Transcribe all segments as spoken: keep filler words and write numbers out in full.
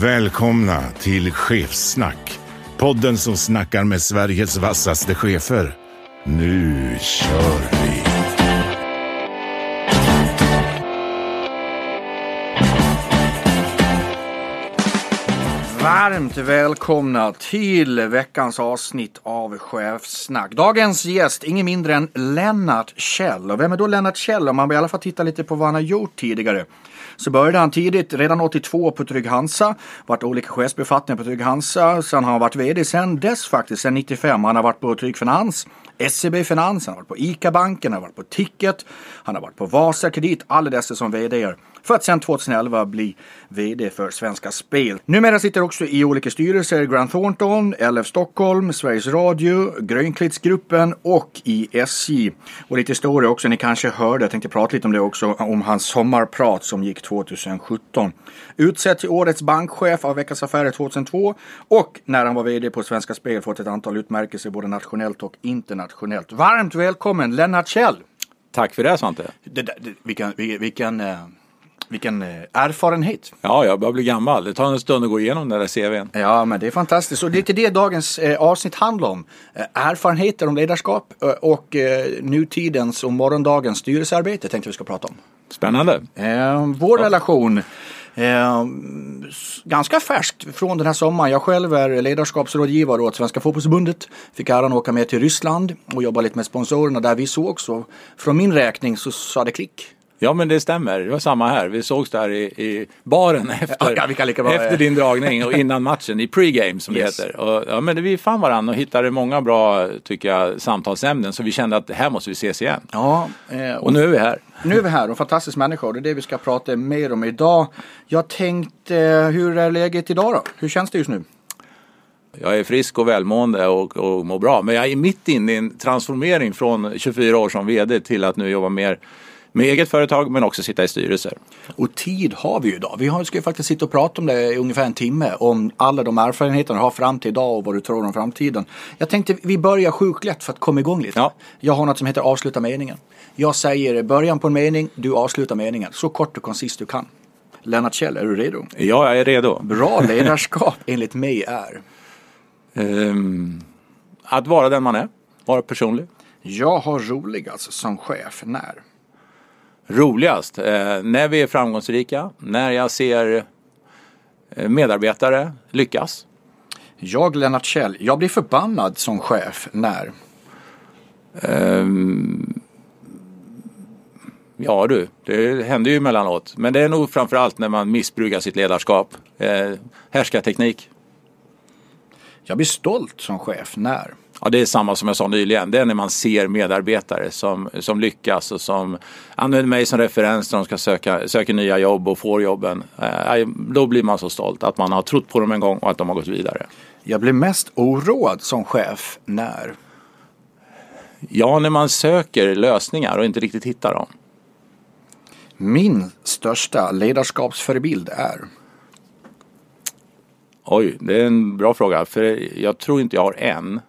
Välkomna till Chefssnack, podden som snackar med Sveriges vassaste chefer. Nu kör vi! Varmt välkomna till veckans avsnitt av Chefssnack. Dagens gäst, ingen mindre än Lennart Käll. Och vem är då Lennart Käll? Om man i alla fall tittar lite på vad han har gjort tidigare. Så började han tidigt, redan åttiotvå på Trygg Hansa. Varit olika chefsbefattningar på Trygg Hansa. Sen har han varit vd sen dess faktiskt, sen nittiofem. Han har varit på Trygg-Finans, S E B Finans, han har varit på Ica-banken, han har varit på Ticket, han har varit på Vasa Kredit, alla dessa som vd-er. För att sen tjugoelva bli vd för Svenska Spel. Numera sitter också i olika styrelser Grant Thornton, L F Stockholm, Sveriges Radio, Grönklittsgruppen och i S J. Och lite historia också, ni kanske hörde, jag tänkte prata lite om det också, om hans sommarprat som gick tjugosjutton. Utsett till årets bankchef av Veckans Affärer tjugohundratvå och när han var vd på Svenska Spel fått ett antal utmärkelser både nationellt och internationellt. Varmt välkommen Lennart Käll! Tack för det Svante! Det, det, vi kan... Vi, vi kan eh... Vilken erfarenhet. Ja, jag börjar bli gammal. Det tar en stund att gå igenom den där C V:n. Ja, men det är fantastiskt. Och det är till det dagens eh, avsnitt handlar om. Eh, erfarenheter om ledarskap och eh, nutidens och morgondagens styrelsearbete tänkte vi ska prata om. Spännande. Eh, vår ja. relation... Eh, ganska färskt från den här sommaren. Jag själv är ledarskapsrådgivare åt Svenska Fotbollsbundet. Fick äran åka med till Ryssland och jobba lite med sponsorerna där vi såg också. Från min räkning så sa det klick. Ja, men det stämmer. Det var samma här. Vi sågs där i, i baren efter, ja, lika bra, efter din dragning och innan matchen i pregame som yes. det heter. Och, ja, men vi fann varandra och hittade många bra, tycker jag, samtalsämnen så vi kände att här måste vi ses igen. Ja, eh, och, och nu är vi här. Nu är vi här och fantastisk människor. Det är det vi ska prata mer om idag. Jag tänkte, hur är läget idag då? Hur känns det just nu? Jag är frisk och välmående och, och mår bra. Men jag är mitt inne i en transformering från tjugofyra år som vd till att nu jobba mer med eget företag men också sitta i styrelser. Och tid har vi ju idag. Vi ska ju faktiskt sitta och prata om det i ungefär en timme. Om alla de erfarenheterna har fram till idag och vad du tror om framtiden. Jag tänkte vi börjar sjuklätt för att komma igång lite. Ja. Jag har något som heter avsluta meningen. Jag säger början på en mening, du avslutar meningen. Så kort och konsist du kan. Lennart Käll, är du redo? Ja, jag är redo. Bra ledarskap enligt mig är? Um, att vara den man är. Vara personlig. Jag har roligast som chef när... Roligast, eh, när vi är framgångsrika, när jag ser medarbetare lyckas. Jag, Lennart Käll, jag blir förbannad som chef när? Eh, ja du, det händer ju emellanåt. Men det är nog framförallt när man missbrukar sitt ledarskap. Eh, härskarteknik. Jag blir stolt som chef när? Ja, det är samma som jag sa nyligen. Det är när man ser medarbetare som, som lyckas och som använder mig som referens när de ska söka, söka nya jobb och får jobben. Eh, då blir man så stolt att man har trott på dem en gång och att de har gått vidare. Jag blir mest oroad som chef när? Ja, när man söker lösningar och inte riktigt hittar dem. Min största ledarskapsförebild är? Oj, det är en bra fråga. För jag tror inte jag har en.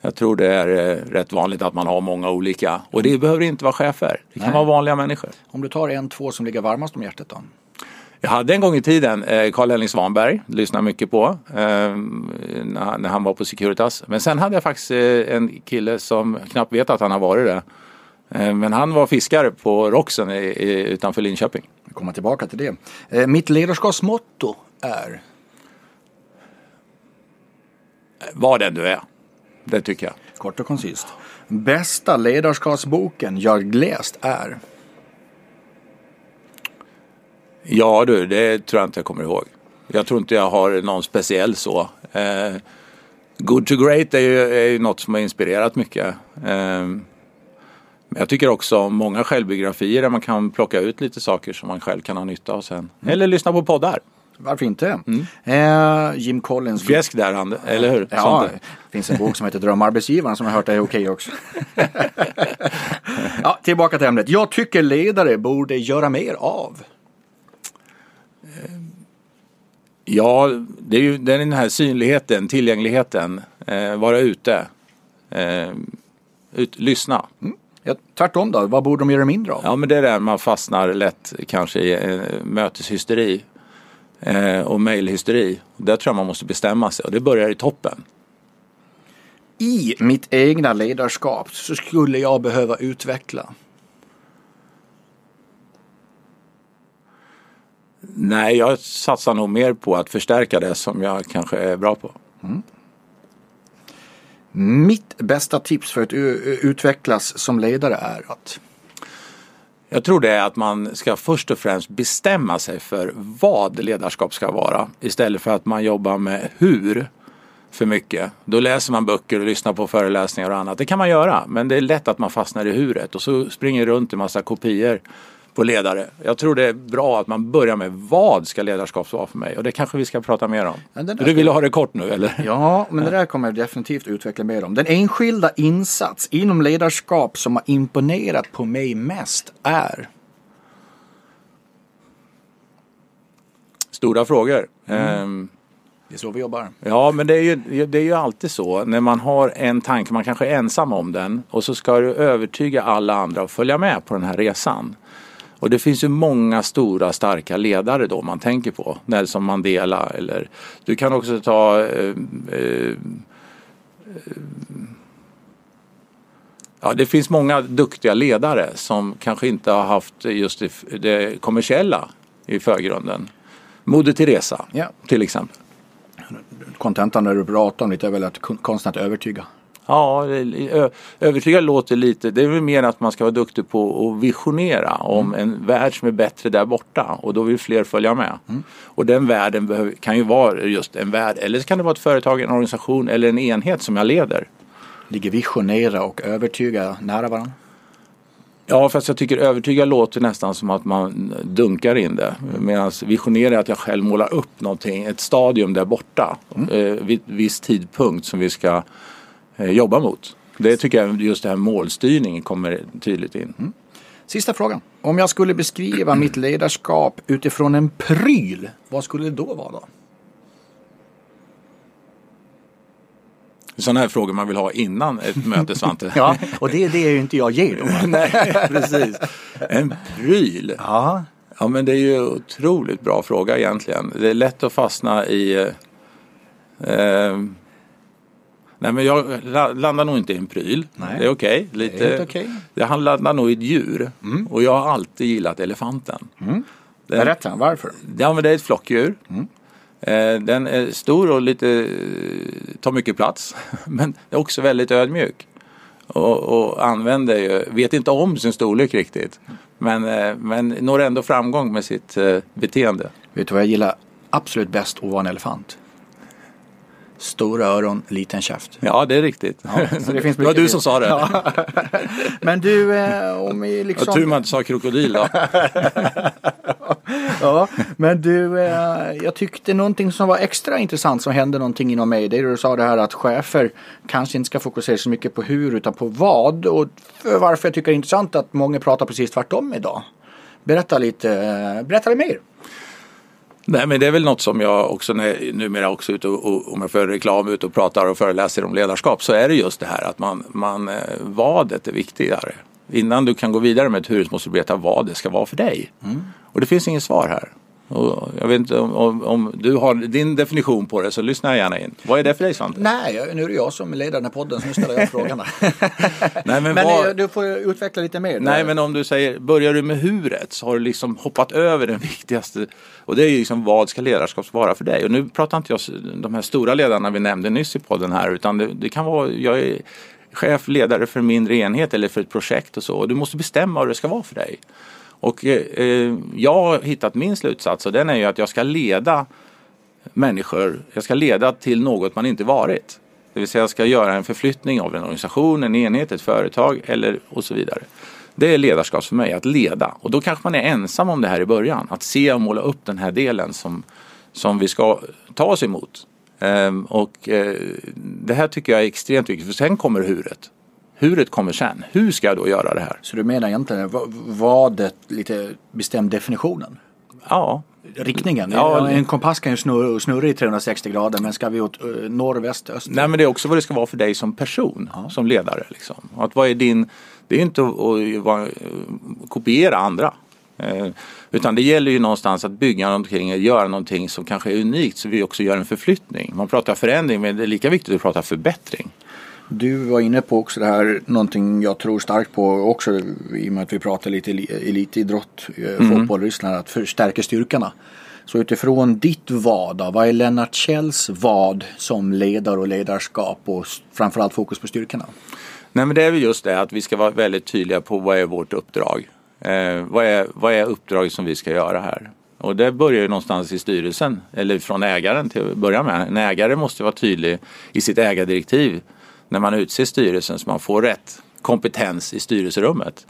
Jag tror det är rätt vanligt att man har många olika. Och det behöver inte vara chefer. Det kan Nej. vara vanliga människor. Om du tar en, två som ligger varmast om hjärtat då? Jag hade en gång i tiden Karl-Henrik Svanberg. Lyssnade mycket på. När han var på Securitas. Men sen hade jag faktiskt en kille som knappt vet att han har varit det. Men han var fiskare på Roxen utanför Linköping. Vi kommer tillbaka till det. Mitt ledarskapsmotto är? Var den du är. Det tycker jag. Kort och koncist. Bästa ledarskapsboken jag läst är? Ja du, det tror jag inte jag kommer ihåg. Jag tror inte jag har någon speciell så. Eh, Good to Great är ju, är ju något som har inspirerat mycket. Eh, men jag tycker också om många självbiografier där man kan plocka ut lite saker som man själv kan ha nytta av sen. Mm. Eller lyssna på poddar. Varför inte? Mm. Eh, Jim Collins. Fjäsk där, han, eller hur? Ja, sånt där. Det finns en bok som heter Drömarbetsgivaren som jag hört är okej också. Ja, tillbaka till ämnet. Jag tycker ledare borde göra mer av. Ja, det är ju den här synligheten, tillgängligheten. Eh, vara ute. Eh, ut, lyssna. Mm. Ja, tvärtom då, vad borde de göra mindre av? Ja, men det är där man fastnar lätt kanske i eh, möteshysteri eh, och mejlhysteri. Där tror jag man måste bestämma sig, och det börjar i toppen. I mitt egna ledarskap så skulle jag behöva utveckla. Nej, jag satsar nog mer på att förstärka det som jag kanske är bra på. Mm. Mitt bästa tips för att utvecklas som ledare är att... Jag tror det är att man ska först och främst bestämma sig för vad ledarskap ska vara. Istället för att man jobbar med hur för mycket. Då läser man böcker och lyssnar på föreläsningar och annat. Det kan man göra, men det är lätt att man fastnar i huret. Och så springer runt en massa kopior på ledare. Jag tror det är bra att man börjar med vad ska ledarskap vara för mig, och det kanske vi ska prata mer om. Ja, du ska... vill ha det kort nu, eller? Ja, men det där kommer jag definitivt utveckla mer om. Den enskilda insats inom ledarskap som har imponerat på mig mest är... Stora frågor. Mm. Ehm... Det är så vi jobbar. Ja, men det är, ju, det är ju alltid så. När man har en tanke, man kanske är ensam om den, och så ska du övertyga alla andra att följa med på den här resan. Och det finns ju många stora, starka ledare då man tänker på. Nelson Mandela, eller... Du kan också ta... Eh, eh, ja, det finns många duktiga ledare som kanske inte har haft just det, det kommersiella i förgrunden. Moder Teresa, yeah, till exempel. Kontentan när du pratar om lite är väl att konstnärt övertyga. Ja, övertyga låter lite. Det är väl mer att man ska vara duktig på att visionera om mm. en värld som är bättre där borta. Och då vill fler följa med. Mm. Och den världen behöver, kan ju vara just en värld. Eller så kan det vara ett företag, en organisation eller en enhet som jag leder. Ligger visionera och övertyga nära varandra? Ja, fast jag tycker övertyga låter nästan som att man dunkar in det. Medan visionera är att jag själv målar upp någonting. Ett stadium där borta. Mm. Vid viss tidpunkt som vi ska... jobba mot. Det tycker jag, just det här målstyrningen kommer tydligt in. Mm. Sista frågan. Om jag skulle beskriva mitt ledarskap utifrån en pryl, vad skulle det då vara då? Sådana här frågor man vill ha innan ett möte, Svante. Ja, och det, det är ju inte jag ger. Nej, precis. En pryl? Ja. Ja, men det är ju otroligt bra fråga egentligen. Det är lätt att fastna i... Eh, Nej, men jag landar nog inte i en pryl. Nej. Det är okej. Okay. Det är okej. Okay. Han landar nog i ett djur. Mm. Och jag har alltid gillat elefanten. Mm. Den, Berätta, varför? Ja, men det är ett flockdjur. Mm. Eh, den är stor och lite tar mycket plats. Men är också väldigt ödmjuk. Och, och använder ju, vet inte om sin storlek riktigt. Men, eh, men når ändå framgång med sitt eh, beteende. Vet du vad jag gillar absolut bäst att vara en elefant? Stora öron, liten käft. Ja, det är riktigt. Ja, så det finns det var du som sa det. Ja. Men du, eh, om vi liksom... Jag tror man inte sa krokodil då. Ja, men du, eh, jag tyckte någonting som var extra intressant som hände någonting inom mig. Det är du sa det här att chefer kanske inte ska fokusera så mycket på hur utan på vad. Och varför jag tycker det är intressant att många pratar precis tvärtom idag. Berätta lite, eh, berätta lite mer. Nej, men det är väl något som jag också när, numera också ut och, och om jag för reklam ut och pratar och föreläser om ledarskap, så är det just det här att man, man vadet är viktigare. Innan du kan gå vidare med ett hur, måste du veta vad det ska vara för dig. Mm. Och det finns inget svar här. Och jag vet inte om, om, om du har din definition på det, så lyssna gärna in. Vad är det för dig, Svante? Nej, nu är det jag som leder den här podden, så nu ställer jag frågan. Nej, men men vad... du får utveckla lite mer. Nej, men om du säger, börjar du med huret, så har du liksom hoppat över den viktigaste. Och det är ju liksom, vad ska ledarskap vara för dig? Och nu pratar inte jag de här stora ledarna vi nämnde nyss i podden här, utan det, det kan vara, jag är chef, ledare för en mindre enhet eller för ett projekt och så. Och du måste bestämma vad det ska vara för dig. Och eh, jag har hittat min slutsats, och den är ju att jag ska leda människor, jag ska leda till något man inte varit. Det vill säga jag ska göra en förflyttning av en organisation, en enhet, ett företag eller och så vidare. Det är ledarskap för mig, att leda. Och då kanske man är ensam om det här i början, att se och måla upp den här delen som, som vi ska ta oss emot. Um, och uh, det här tycker jag är extremt viktigt, för sen kommer huret. Huret kommer sen. Hur ska jag då göra det här? Så du menar egentligen, vad, vad det lite bestämd definitionen? Ja. Riktningen? Ja, en kompass kan ju snurra, snurra i trehundrasextio grader, men ska vi åt uh, norr, väst, öst? Nej, men det är också vad det ska vara för dig som person, ja. Som ledare. Liksom. Att vad är din, det är ju inte att vara, kopiera andra. Eh, utan det gäller ju någonstans att bygga någonting och göra någonting som kanske är unikt, så vi också gör en förflyttning. Man pratar förändring, men det är lika viktigt att prata förbättring. Du var inne på också det här, någonting jag tror starkt på också, i och med att vi pratar lite elitidrott, mm. fotboll, Ryssland, att förstärka styrkorna. Så utifrån ditt vad, vad är Lennart Källs vad som ledare och ledarskap, och framförallt fokus på styrkorna? Nej, men det är väl just det, att vi ska vara väldigt tydliga på vad är vårt uppdrag. Eh, vad är, vad är uppdraget som vi ska göra här? Och det börjar ju någonstans i styrelsen, eller från ägaren till att börja med. En ägare måste vara tydlig i sitt ägardirektiv när man utser styrelsen, så man får rätt kompetens i styrelserummet.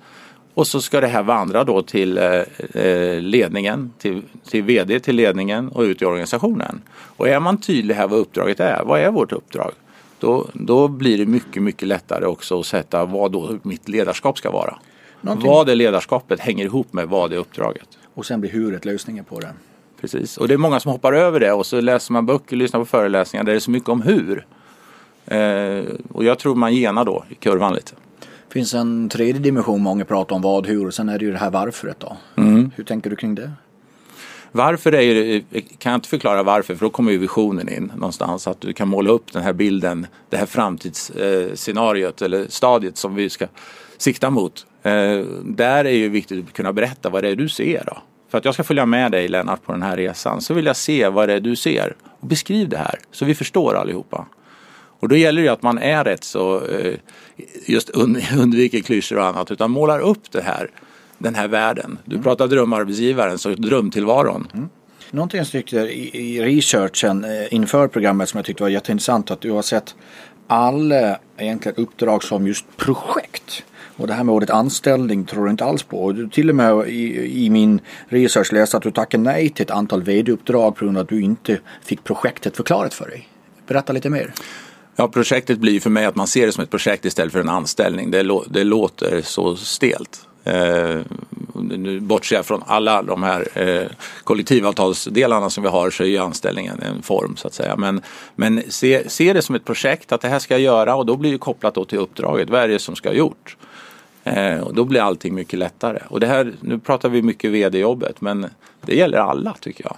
Och så ska det här vandra då till eh, ledningen, till, till vd, till ledningen och ut i organisationen. Och är man tydlig här vad uppdraget är, vad är vårt uppdrag? Då, då blir det mycket, mycket lättare också att sätta vad då mitt ledarskap ska vara. Någonting. Vad det ledarskapet hänger ihop med, vad det är uppdraget. Och sen blir huret lösningen på det. Precis, och det är många som hoppar över det, och så läser man böcker, lyssnar på föreläsningar där det är så mycket om hur. Eh, och jag tror man genar då i kurvan lite. Det finns en tredje dimension, många pratar om vad, hur, och sen är det ju det här varför då. Mm. Hur tänker du kring det? Varför är det, kan jag inte förklara varför, för då kommer ju visionen in någonstans, att du kan måla upp den här bilden, det här framtidsscenariot eller stadiet som vi ska sikta mot. Eh, där är ju viktigt att kunna berätta vad det är du ser då. För att jag ska följa med dig, Lennart, på den här resan, så vill jag se vad det är du ser. Och beskriv det här så vi förstår allihopa. Och då gäller det ju att man är rätt så eh, just und- undviker klyschor och annat, utan målar upp det här, den här världen. Du mm. pratar drömarbetsgivaren, så drömtillvaron. Mm. Någonting jag tyckte i, i researchen eh, inför programmet som jag tyckte var jätteintressant, att du har sett alla egentligen uppdrag som just projekt. Och det här med ordet anställning tror jag inte alls på. Och du, till och med i, i min research läste att du tackade nej till ett antal vd-uppdrag på grund av att du inte fick projektet förklarat för dig. Berätta lite mer. Ja, projektet blir för mig att man ser det som ett projekt istället för en anställning. Det, lo- det låter så stelt. Eh, nu bortser jag från alla de här eh, kollektivavtalsdelarna som vi har, så är ju anställningen en form så att säga. Men, men se, se det som ett projekt, att det här ska jag göra, och då blir det kopplat då till uppdraget. Vad är det som ska gjort? Och då blir allting mycket lättare. Och det här, nu pratar vi mycket vd-jobbet, men det gäller alla tycker jag.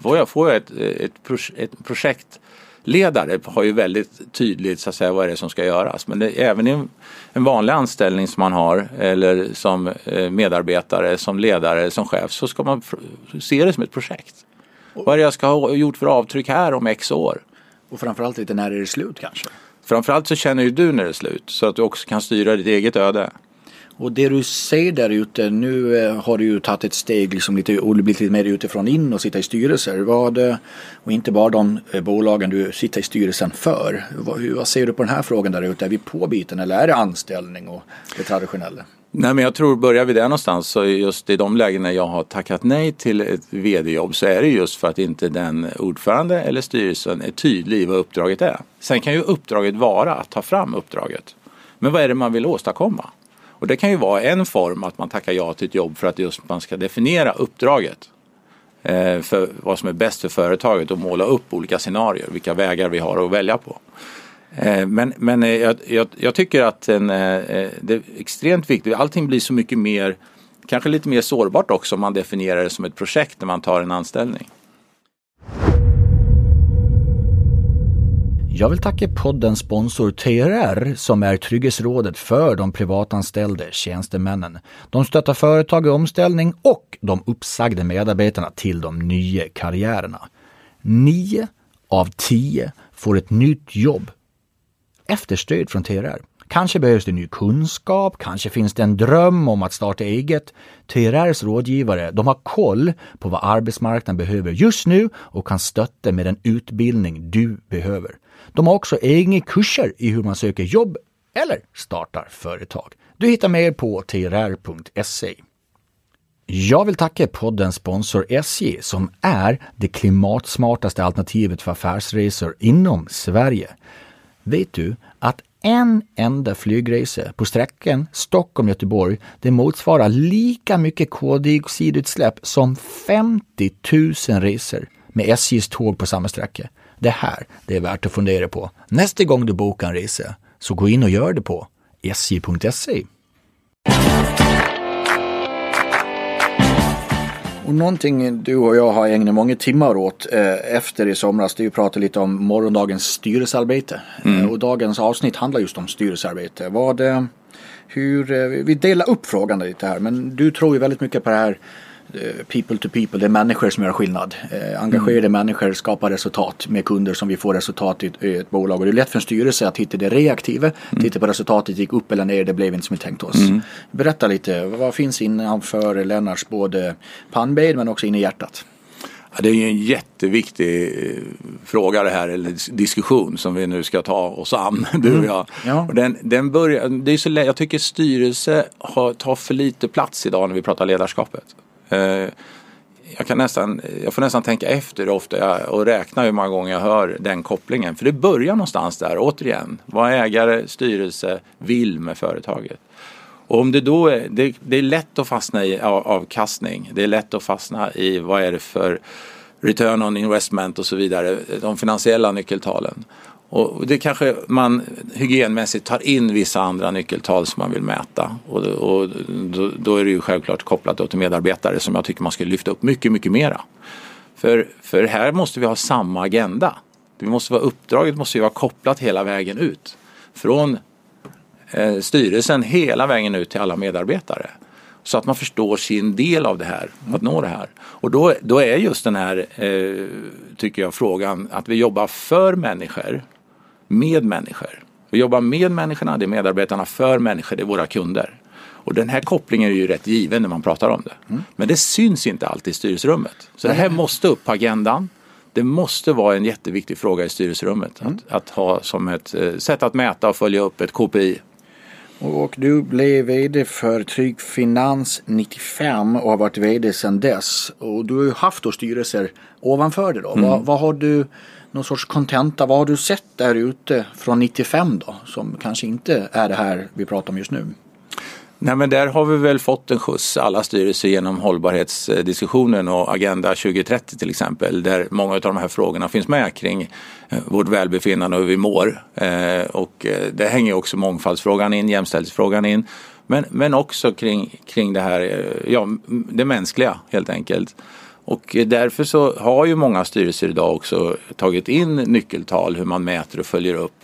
Får jag, får jag ett, ett, ett projektledare har ju väldigt tydligt så att säga vad det är som ska göras. Men det, även i en vanlig anställning som man har, eller som medarbetare, som ledare, som chef, så ska man se det som ett projekt. Vad är det jag ska ha gjort för avtryck här om x år? Och framförallt lite när det är slut kanske? Framförallt så känner ju du när det är slut, så att du också kan styra ditt eget öde. Och det du ser där ute, nu har du ju tagit ett steg liksom lite, och blivit lite mer utifrån in och sitta i styrelser. Vad, och inte bara de bolagen du sitter i styrelsen för. Vad, vad ser du på den här frågan där ute? Är vi på biten, eller är det anställning och det traditionella? Nej, men jag tror börjar vi där någonstans, så just i de lägen när jag har tackat nej till ett vd-jobb, så är det just för att inte den ordförande eller styrelsen är tydlig i vad uppdraget är. Sen kan ju uppdraget vara att ta fram uppdraget. Men vad är det man vill åstadkomma? Och det kan ju vara en form att man tackar ja till ett jobb för att just man ska definiera uppdraget eh, för vad som är bäst för företaget, och måla upp olika scenarier, vilka vägar vi har att välja på. Eh, men men eh, jag, jag tycker att en, eh, det är extremt viktigt. Allting blir så mycket mer, kanske lite mer sårbart också, om man definierar det som ett projekt när man tar en anställning. Jag vill tacka poddens sponsor T R R, som är Trygghetsrådet för de privatanställde tjänstemännen. De stöttar företag i omställning och de uppsagda medarbetarna till de nya karriärerna. Nio av tio får ett nytt jobb efter stöd från T R R. Kanske behövs det ny kunskap, kanske finns det en dröm om att starta eget. T R R:s rådgivare, de har koll på vad arbetsmarknaden behöver just nu och kan stötta med den utbildning du behöver. De har också egna kurser i hur man söker jobb eller startar företag. Du hittar mer på t r r punkt s e. Jag vill tacka poddens sponsor S J som är det klimatsmartaste alternativet för affärsresor inom Sverige. Vet du att en enda flygresa på sträckan Stockholm-Göteborg det motsvarar lika mycket koldioxidutsläpp som femtio tusen resor med S J:s tåg på samma sträcka. Det här det är värt att fundera på. Nästa gång du bokar en resa så gå in och gör det på S J punkt S E. Och någonting du och jag har ägnat många timmar åt eh, efter i somras det är ju prata lite om morgondagens styrelsearbete. Mm. Eh, och dagens avsnitt handlar just om styrelsearbete. Vad, eh, hur, eh, vi delar upp frågan lite här, men du tror ju väldigt mycket på det här eh, people to people, det är människor som gör skillnad. Eh, engagerade mm. människor skapar resultat med kunder som vi får resultat i, i ett bolag. Och det är lätt för en styrelse att hitta det reaktiva, mm. titta på resultatet gick upp eller ner, det blev inte som vi tänkte oss. Mm. Berätta lite, vad finns innanför Lennarts både pannben men också in i hjärtat? Ja, det är ju en jätteviktig fråga det här, eller diskussion som vi nu ska ta oss an, du och jag. Ja. Och den, den börjar, det är så lätt, jag tycker styrelse har, tar för lite plats idag när vi pratar ledarskapet. Jag, kan nästan, jag får nästan tänka efter ofta jag, och räkna hur många gånger jag hör den kopplingen. För det börjar någonstans där, återigen. Vad ägare, styrelse vill med företaget. Och om det då är, det, det är lätt att fastna i avkastning. Det är lätt att fastna i vad är det för return on investment och så vidare. De finansiella nyckeltalen. Och det kanske man hygienmässigt tar in vissa andra nyckeltal som man vill mäta. Och, och då, då är det ju självklart kopplat till medarbetare som jag tycker man ska lyfta upp mycket, mycket mera. För, för här måste vi ha samma agenda. Det måste vara, uppdraget måste ju vara kopplat hela vägen ut. Från eh, styrelsen hela vägen ut till alla medarbetare. Så att man förstår sin del av det här, att nå det här. Och då, då är just den här, eh, tycker jag, frågan att vi jobbar för människor. Med människor. Vi jobbar med människorna, det är medarbetarna, för människor, det är våra kunder. Och den här kopplingen är ju rätt given när man pratar om det. Mm. Men det syns inte alltid i styrelserummet. Så det här måste upp på agendan. Det måste vara en jätteviktig fråga i styrelserummet. Mm. Att, att ha som ett sätt att mäta och följa upp ett K P I. Och du blev vd för Trygg-Finans nittiofem och har varit vd sedan dess. Och du har ju haft då styrelser ovanför dig då. Mm. Vad, vad har du... någon sorts kontenta, vad har du sett där ute från nittiofem då, som kanske inte är det här vi pratar om just nu? Nej, men där har vi väl fått en skjuts, alla styrelser, genom hållbarhetsdiskussionen och Agenda tjugo trettio till exempel, där många av de här frågorna finns med kring vårt välbefinnande och hur vi mår. Och det hänger också mångfaldsfrågan in, jämställdhetsfrågan in, men, men också kring, kring det här, ja, det mänskliga helt enkelt. Och därför så har ju många styrelser idag också tagit in nyckeltal hur man mäter och följer upp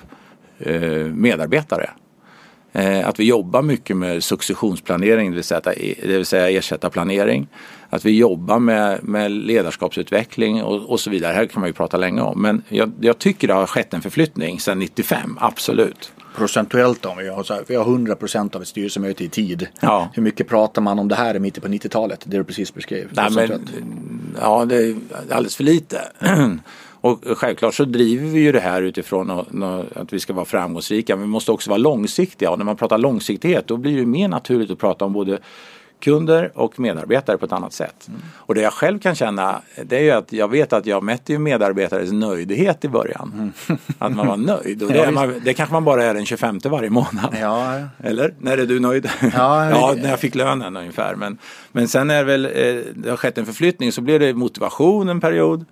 medarbetare. Att vi jobbar mycket med successionsplanering, det vill säga, det vill säga ersättarplanering. Att vi jobbar med, med ledarskapsutveckling och, och så vidare. Här kan man ju prata länge om. Men jag, jag tycker det har skett en förflyttning sedan nittiofem, absolut. Procentuellt om vi har, så här, vi har hundra procent av ett styrelsemöte i tid. Ja. Hur mycket pratar man om det här i mitten på nittiotalet? Det du precis beskrev. Nej, men, ja, det är alldeles för lite. Och självklart så driver vi ju det här utifrån att vi ska vara framgångsrika. Men vi måste också vara långsiktiga. Och när man pratar långsiktighet, då blir det mer naturligt att prata om både kunder och medarbetare på ett annat sätt. Mm. Och det jag själv kan känna, det är ju att jag vet att jag mätte ju medarbetares nöjdhet i början. Mm. Att man var nöjd. Och det, är man, det kanske man bara är den tjugofemte varje månad. Ja, ja. Eller? När är du nöjd? Ja, ja, när jag fick lönen ungefär. Men, men sen är det väl, det har skett en förflyttning, så blir det motivation en period.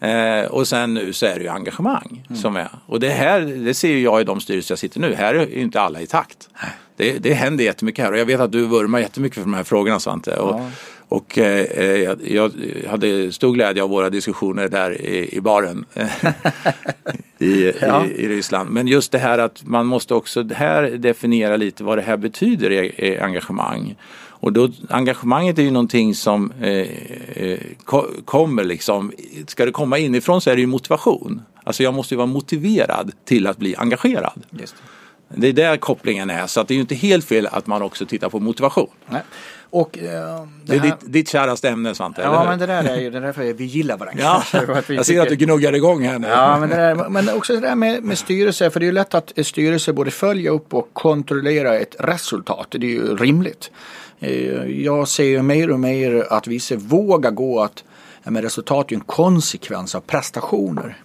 Eh, och sen nu så är det ju engagemang mm. som är. Och det här, det ser ju jag i de styrelser jag sitter nu. Här är ju inte alla i takt. Det, det händer jättemycket här. Och jag vet att du vurmar jättemycket för de här frågorna, Svante. Och, ja. och eh, jag, jag hade stor glädje av våra diskussioner där i, i baren I, ja. i, i Ryssland. Men just det här att man måste också här definiera lite vad det här betyder i, i engagemang. Och då, engagemanget är ju någonting som eh, eh, kommer liksom, ska det komma inifrån så är det ju motivation. Alltså jag måste ju vara motiverad till att bli engagerad. Just. Det är där kopplingen är, så att det är ju inte helt fel att man också tittar på motivation. Nej. Och, uh, det, det är här... ditt, ditt käraste ämne, Svante. Ja, men det där är ju det där vi gillar varandra. Ja. Jag ser att du gnuggar igång här nu. Ja, men, det där, men också det där med, med styrelse, för det är ju lätt att styrelse både följa upp och kontrollera ett resultat. Det är ju rimligt. Jag ser ju mer och mer att vi ser våga gå att men resultat är ju en konsekvens av prestationer.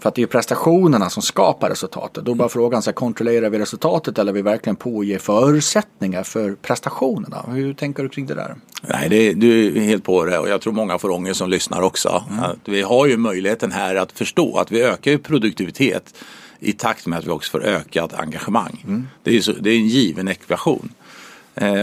För att det är ju prestationerna som skapar resultatet. Då bara frågan så här, kontrollerar vi resultatet eller vi verkligen påger förutsättningar för prestationerna? Hur tänker du kring det där? Nej, det, du är helt på det, och jag tror många får ångest som lyssnar också. Mm. Att vi har ju möjligheten här att förstå att vi ökar ju produktivitet i takt med att vi också får ökat engagemang. Mm. Det, är så, det är en given ekvation.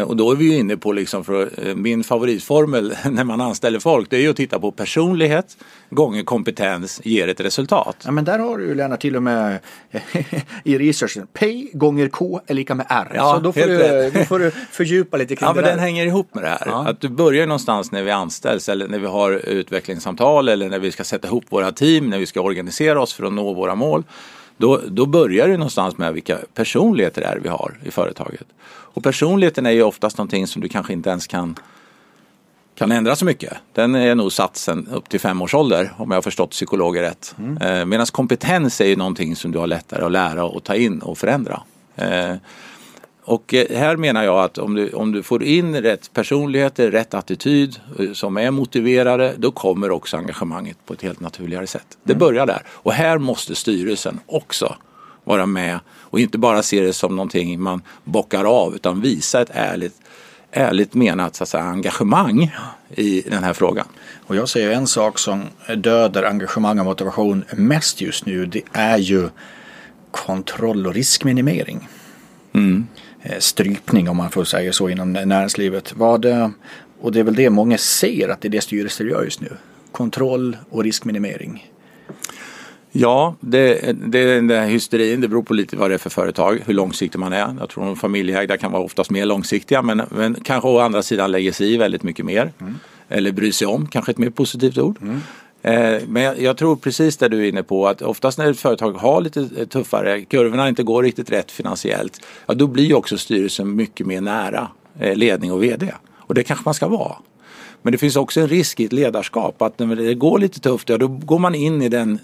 Och då är vi ju inne på liksom, för min favoritformel när man anställer folk, det är ju att titta på personlighet gånger kompetens ger ett resultat. Ja, men där har du ju Lennart till och med i researchen, P gånger K är lika med R. Ja, så då får, du, då får du fördjupa lite kring ja, det. Ja, men där. Den hänger ihop med det här. Ja. Att du börjar någonstans när vi anställs eller när vi har utvecklingssamtal eller när vi ska sätta ihop våra team, när vi ska organisera oss för att nå våra mål. Då, då börjar det någonstans med vilka personligheter det är vi har i företaget. Och personligheten är ju oftast någonting som du kanske inte ens kan, kan ändra så mycket. Den är nog satt sedan upp till fem års ålder, om jag har förstått psykologer rätt. Mm. Eh, medan kompetens är ju någonting som du har lättare att lära och ta in och förändra. Eh, och här menar jag att om du, om du får in rätt personligheter, rätt attityd som är motiverade, då kommer också engagemanget på ett helt naturligare sätt. Mm. Det börjar där. Och här måste styrelsen också vara med och inte bara se det som någonting man bockar av, utan visa ett ärligt, ärligt menat så att säga, engagemang i den här frågan. Och jag säger en sak som dödar engagemang och motivation mest just nu, det är ju kontroll och riskminimering. Mm. Strypning, om man får säga så, inom näringslivet. Vad det, och det är väl det många ser att det är det styrelser gör just nu. Kontroll och riskminimering. Ja, det, det, den där hysterin, det beror på lite vad det är för företag, hur långsiktig man är. Jag tror att familjeägda kan vara oftast mer långsiktiga, men, men kanske å andra sidan lägger sig i väldigt mycket mer. Mm. Eller bryr sig om, kanske ett mer positivt ord. Mm. Eh, men jag, jag tror precis där du är inne på att oftast när ett företag har lite tuffare, kurvorna inte går riktigt rätt finansiellt, ja, då blir också styrelsen mycket mer nära eh, ledning och vd. Och det kanske man ska vara. Men det finns också en risk i ett ledarskap att när det går lite tufft, ja, då går man in i den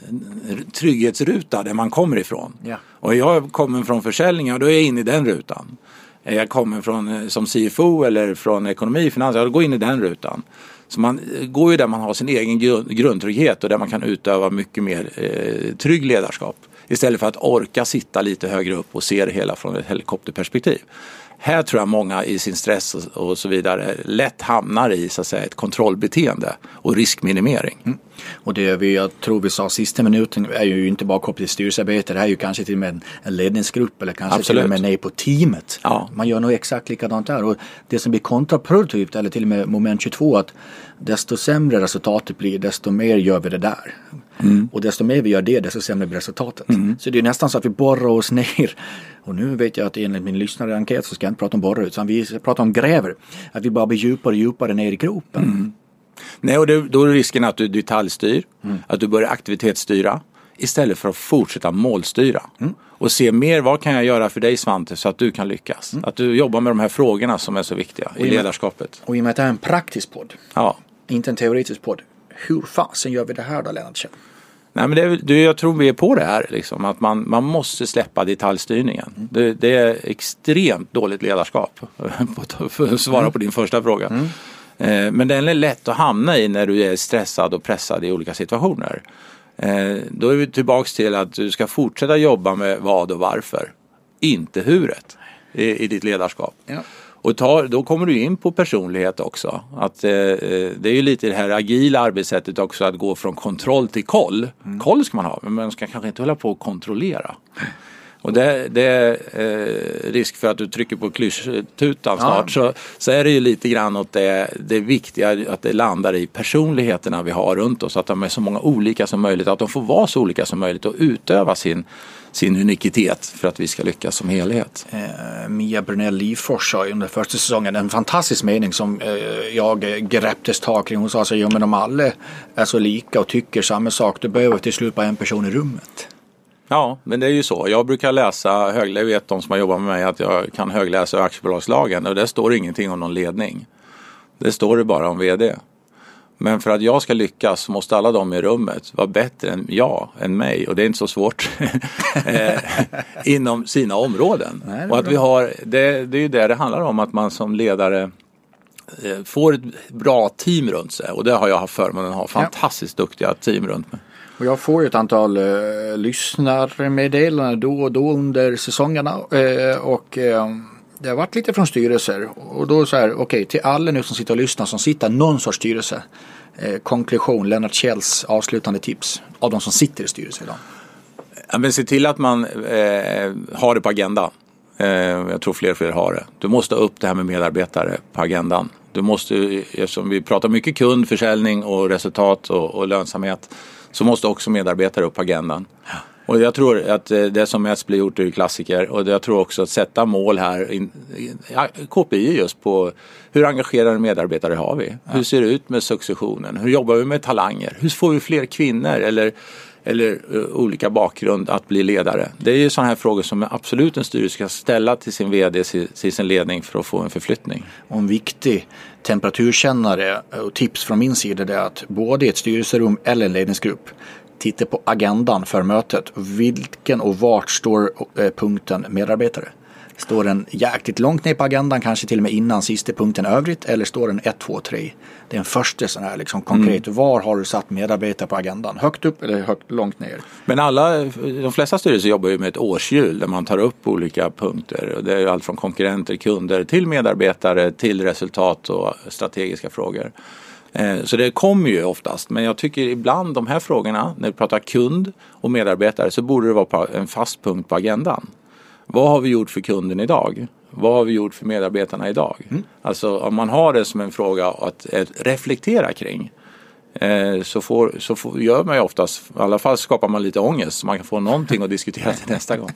trygghetsruta där man kommer ifrån. Yeah. Och jag kommer från försäljning, och då är jag in i den rutan. Jag kommer från som C F O eller från ekonomi, finans, ja, då går jag in i den rutan. Så man går ju där man har sin egen grundtrygghet och där man kan utöva mycket mer eh, trygg ledarskap. Istället för att orka sitta lite högre upp och se det hela från ett helikopterperspektiv. Här tror jag många i sin stress och så vidare lätt hamnar i så att säga, ett kontrollbeteende och riskminimering. Mm. Och det vi, jag tror vi sa sista minuten är ju inte bara kopplat till styrelsearbete. Det här är ju kanske till och med en ledningsgrupp eller kanske Absolut. Till och med nej på teamet. Ja. Man gör nog exakt likadant där. Och det som blir kontraproduktivt eller till och med moment tjugotvå, att desto sämre resultatet blir, desto mer gör vi det där. Mm. Och desto mer vi gör det, desto sämre blir resultatet. Mm. Så det är nästan så att vi borrar oss ner. Och nu vet jag att enligt min lyssnarenkät så ska jag inte prata om borrar ut, utan vi pratar om gräver. Att vi bara blir djupare och djupare ner i gropen. Mm. Nej, och det, då är risken att du detaljstyr, mm. att du börjar aktivitetsstyra istället för att fortsätta målstyra. Mm. Och se mer, vad kan jag göra för dig, Svante, så att du kan lyckas. Mm. Att du jobbar med de här frågorna som är så viktiga i, i ledarskapet. Och i och med att det är en praktisk podd, ja. Inte en teoretisk podd. Hur fasen gör vi det här då, Lennart Käll? Nej, men det, det, jag tror vi är på det här. Liksom, att man, man måste släppa detaljstyrningen. Mm. Det, det är extremt dåligt ledarskap, för att svara på din första fråga. Mm. Eh, men den är lätt att hamna i när du är stressad och pressad i olika situationer. Eh, då är vi tillbaka till att du ska fortsätta jobba med vad och varför. Inte huret i, i ditt ledarskap. Ja. Och tar, då kommer du in på personlighet också. Att, eh, det är ju lite det här agila arbetssättet också, att gå från kontroll till koll. Mm. Koll ska man ha, men man ska kanske inte hålla på att kontrollera. Mm. Och det, det är eh, risk för att du trycker på klyschtutan snart. Ja. Så, så är det ju lite grann åt det, det viktiga att det landar i personligheterna vi har runt oss. Att de är så många olika som möjligt, att de får vara så olika som möjligt och utöva sin... sin unikitet för att vi ska lyckas som helhet. Eh, Mia Brunell-Lifors sa under första säsongen en fantastisk mening som eh, jag grepptes tag kring. Hon sa så, jo, men om alla är så lika och tycker samma sak, då behöver vi till slut bara en person i rummet. Ja, men det är ju så. Jag brukar läsa, högläs, vet de som har jobbat med mig att jag kan högläsa aktiebolagslagen och där står ingenting om någon ledning. Det står det bara om vd. Men för att jag ska lyckas måste alla de i rummet vara bättre än jag, än mig. Och det är inte så svårt inom sina områden. Nej, och att vi har, det, det är ju det det handlar om, att man som ledare får ett bra team runt sig. Och det har jag haft förmånen att ha, fantastiskt ja. duktiga team runt mig. Och jag får ju ett antal eh, lyssnarmeddelanden då och då under säsongerna eh, och eh, det har varit lite från styrelser. Och då så här, okej, okay, till alla nu som sitter och lyssnar som sitter någon sorts styrelse. Eh, konklusion, Lennart Källs avslutande tips av de som sitter i styrelser idag. Ja, men se till att man eh, har det på agenda. Eh, jag tror fler och fler har det. Du måste ha upp det här med medarbetare på agendan. Du måste, eftersom vi pratar mycket kund, försäljning och resultat och, och lönsamhet, så måste också medarbetare upp på agendan. Och jag tror att det som mest blir gjort är klassiker. Och jag tror också att sätta mål här, K P I just på hur engagerade medarbetare har vi? Hur ser det ut med successionen? Hur jobbar vi med talanger? Hur får vi fler kvinnor eller, eller olika bakgrund att bli ledare? Det är ju sådana här frågor som absolut en styrelse ska ställa till sin vd, till sin ledning för att få en förflyttning. Och en viktig temperaturkännare och tips från min sida är att både i ett styrelserum eller en ledningsgrupp titta på agendan för mötet. Vilken och vart står punkten medarbetare? Står den jäkligt långt ner på agendan, kanske till och med innan sista punkten övrigt, eller står den ett, två, tre? Det är en första sån här liksom konkret. Mm. Var har du satt medarbetare på agendan? Högt upp eller högt, långt ner? Men alla, de flesta styrelser jobbar ju med ett årshjul där man tar upp olika punkter. Och det är ju allt från konkurrenter, kunder till medarbetare, till resultat och strategiska frågor. Så det kommer ju oftast, men jag tycker ibland de här frågorna, när vi pratar kund och medarbetare, så borde det vara en fast punkt på agendan. Vad har vi gjort för kunden idag? Vad har vi gjort för medarbetarna idag? Mm. Alltså om man har det som en fråga att reflektera kring, så, får, så får, gör man ju oftast, i alla fall skapar man lite ångest så man kan få någonting att diskutera till nästa gång.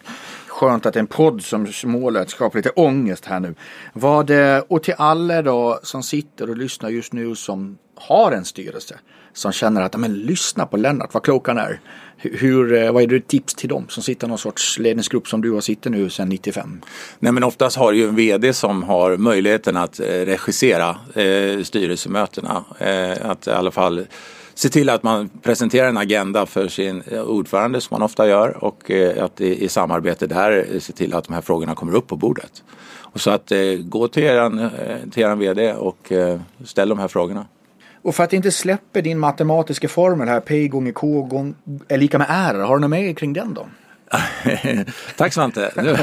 Skönt att en podd som målet skapar lite ångest här nu. Vad det, och till alla då som sitter och lyssnar just nu som har en styrelse som känner att men lyssna på Lennart, vad klokan är. Hur, vad är det tips till dem som sitter i någon sorts ledningsgrupp som du har sitter nu sedan nittiofem? Nej, men oftast har ju en vd som har möjligheten att regissera eh, styrelsemötena. Eh, att i alla fall se till att man presenterar en agenda för sin ordförande som man ofta gör, och eh, att i, i samarbete där se till att de här frågorna kommer upp på bordet. Och så att eh, gå till eran, till eran vd och eh, ställ de här frågorna. Och för att inte släppa din matematiska formel här, P gånger K gång, är lika med R, har du något mer kring den då? Tack Svante.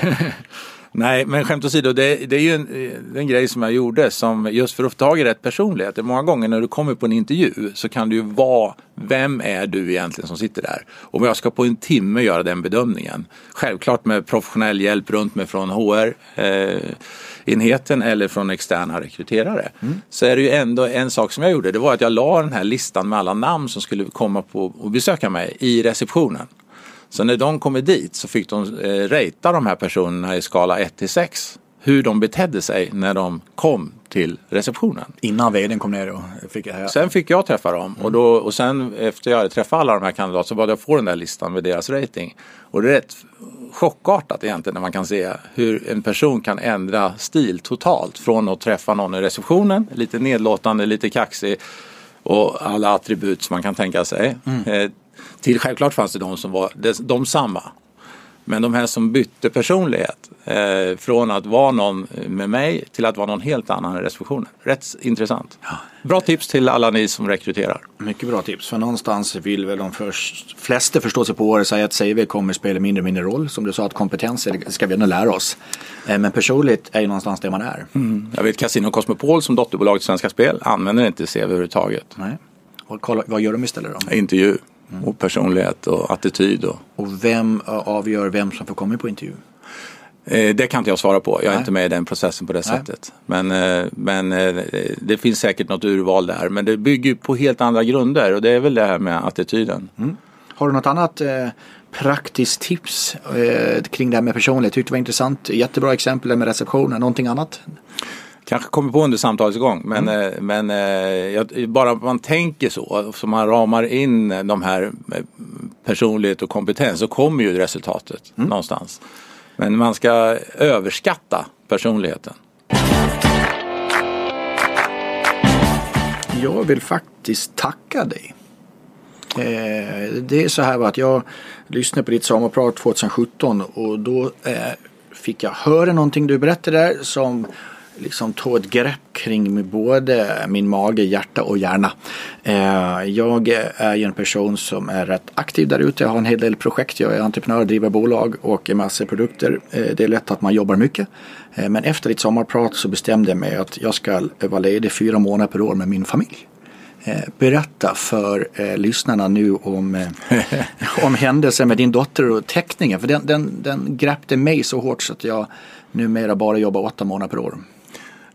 Nej, men skämt åsido, det, det är ju en, en grej som jag gjorde som just för att ta tag i rätt personlighet. Många gånger när du kommer på en intervju så kan du ju vara, vem är du egentligen som sitter där? Och jag ska på en timme göra den bedömningen. Självklart med professionell hjälp runt mig från H R-enheten eh, eller från externa rekryterare. Mm. Så är det ju ändå en sak som jag gjorde, det var att jag la den här listan med alla namn som skulle komma på och besöka mig i receptionen. Så när de kommer dit så fick de eh, rata de här personerna i skala ett till sex. Hur de betedde sig när de kom till receptionen. Innan vdn kom ner och fick jag... Sen fick jag träffa dem. Mm. Och, då, och sen efter jag hade träffat alla de här kandidaterna så bad jag få den där listan med deras rating. Och det är rätt chockartat egentligen när man kan se hur en person kan ändra stil totalt. Från att träffa någon i receptionen, lite nedlåtande, lite kaxig och alla attribut som man kan tänka sig. Mm. Eh, Till självklart fanns det de som var de, de samma. Men de här som bytte personlighet eh, från att vara någon med mig till att vara någon helt annan i receptionen. Rätt intressant. Ja. Bra tips till alla ni som rekryterar. Mycket bra tips. För någonstans vill väl de först, flesta förstå sig på året säga att C V kommer spela mindre och mindre roll. Som du sa, att kompetens ska vi ändå lära oss. Eh, men personligt är ju någonstans det man är. Mm. Jag vet Casino Cosmopol som dotterbolag till Svenska Spel använder inte C V överhuvudtaget. Nej. Och kolla, vad gör de istället då? Intervju. Mm. Och personlighet och attityd. Och, och vem avgör vem som får komma på intervju? Eh, det kan inte jag svara på. Jag är Nej. inte med i den processen på det Nej. sättet. Men, eh, men eh, det finns säkert något urval där. Men det bygger på helt andra grunder. Och det är väl det här med attityden. Mm. Har du något annat eh, praktiskt tips eh, kring det här med personlighet? Jag tyckte det var intressant. Jättebra exempel med receptionen. Någonting annat? Kanske kommer på under samtalets gång, men, mm. men jag, bara man tänker så, så man ramar in de här personlighet och kompetens, så kommer ju resultatet mm. någonstans. Men man ska överskatta personligheten. Jag vill faktiskt tacka dig. Eh, det är så här att jag lyssnade på ditt samoprat tjugosjutton och då eh, fick jag höra någonting du berättade där som liksom tog ett grepp kring med både min mage, hjärta och hjärna. Eh, jag är ju en person som är rätt aktiv där ute. Jag har en hel del projekt. Jag är entreprenör, driver bolag och en massa produkter. Eh, det är lätt att man jobbar mycket. Eh, men efter ditt sommarprat så bestämde jag mig att jag ska vara ledig fyra månader per år med min familj. Berätta för eh, lyssnarna nu om, eh, om händelsen med din dotter och teckningen. För den, den, den greppte mig så hårt så att jag numera bara jobbar åtta månader per år.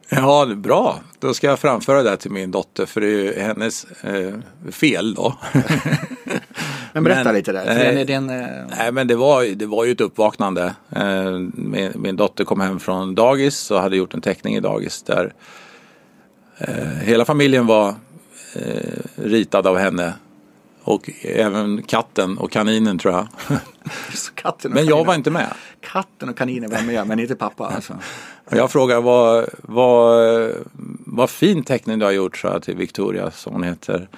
Ja, bra. Då ska jag framföra det till min dotter, för det är ju hennes eh, fel då. Men berätta men, lite där. För eh, den är den, eh... nej, men det var, det var ju ett uppvaknande. Eh, min, min dotter kom hem från dagis och hade gjort en teckning i dagis där eh, hela familjen var ritad av henne och även katten och kaninen, tror jag. Så katten och men jag kaninen. Var inte med. Katten och kaninen var med, men inte pappa. Alltså. Jag frågar vad, vad, vad fin teckning du har gjort, så här, till Victoria som hon heter.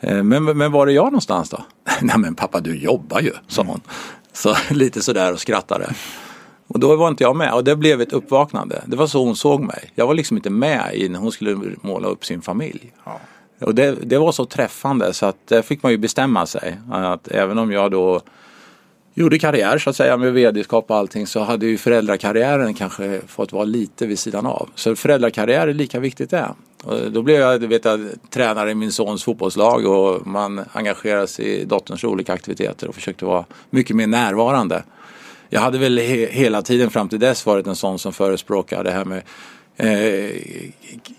Men, men var är jag någonstans då? Nej men pappa, du jobbar ju, sa hon. Så lite sådär och skrattade. Och då var inte jag med, och det blev ett uppvaknande. Det var så hon såg mig. Jag var liksom inte med i när hon skulle måla upp sin familj. Ja. Och det, det var så träffande, så att där fick man ju bestämma sig att även om jag då gjorde karriär så att säga med vd-skap och allting, så hade ju föräldrakarriären kanske fått vara lite vid sidan av. Så föräldrakarriär är lika viktigt det. Och då blev jag, vet jag, tränare i min sons fotbollslag, och man engagerade sig i dotterns olika aktiviteter och försökte vara mycket mer närvarande. Jag hade väl he, hela tiden fram till dess varit en sån som förespråkade det här med Eh,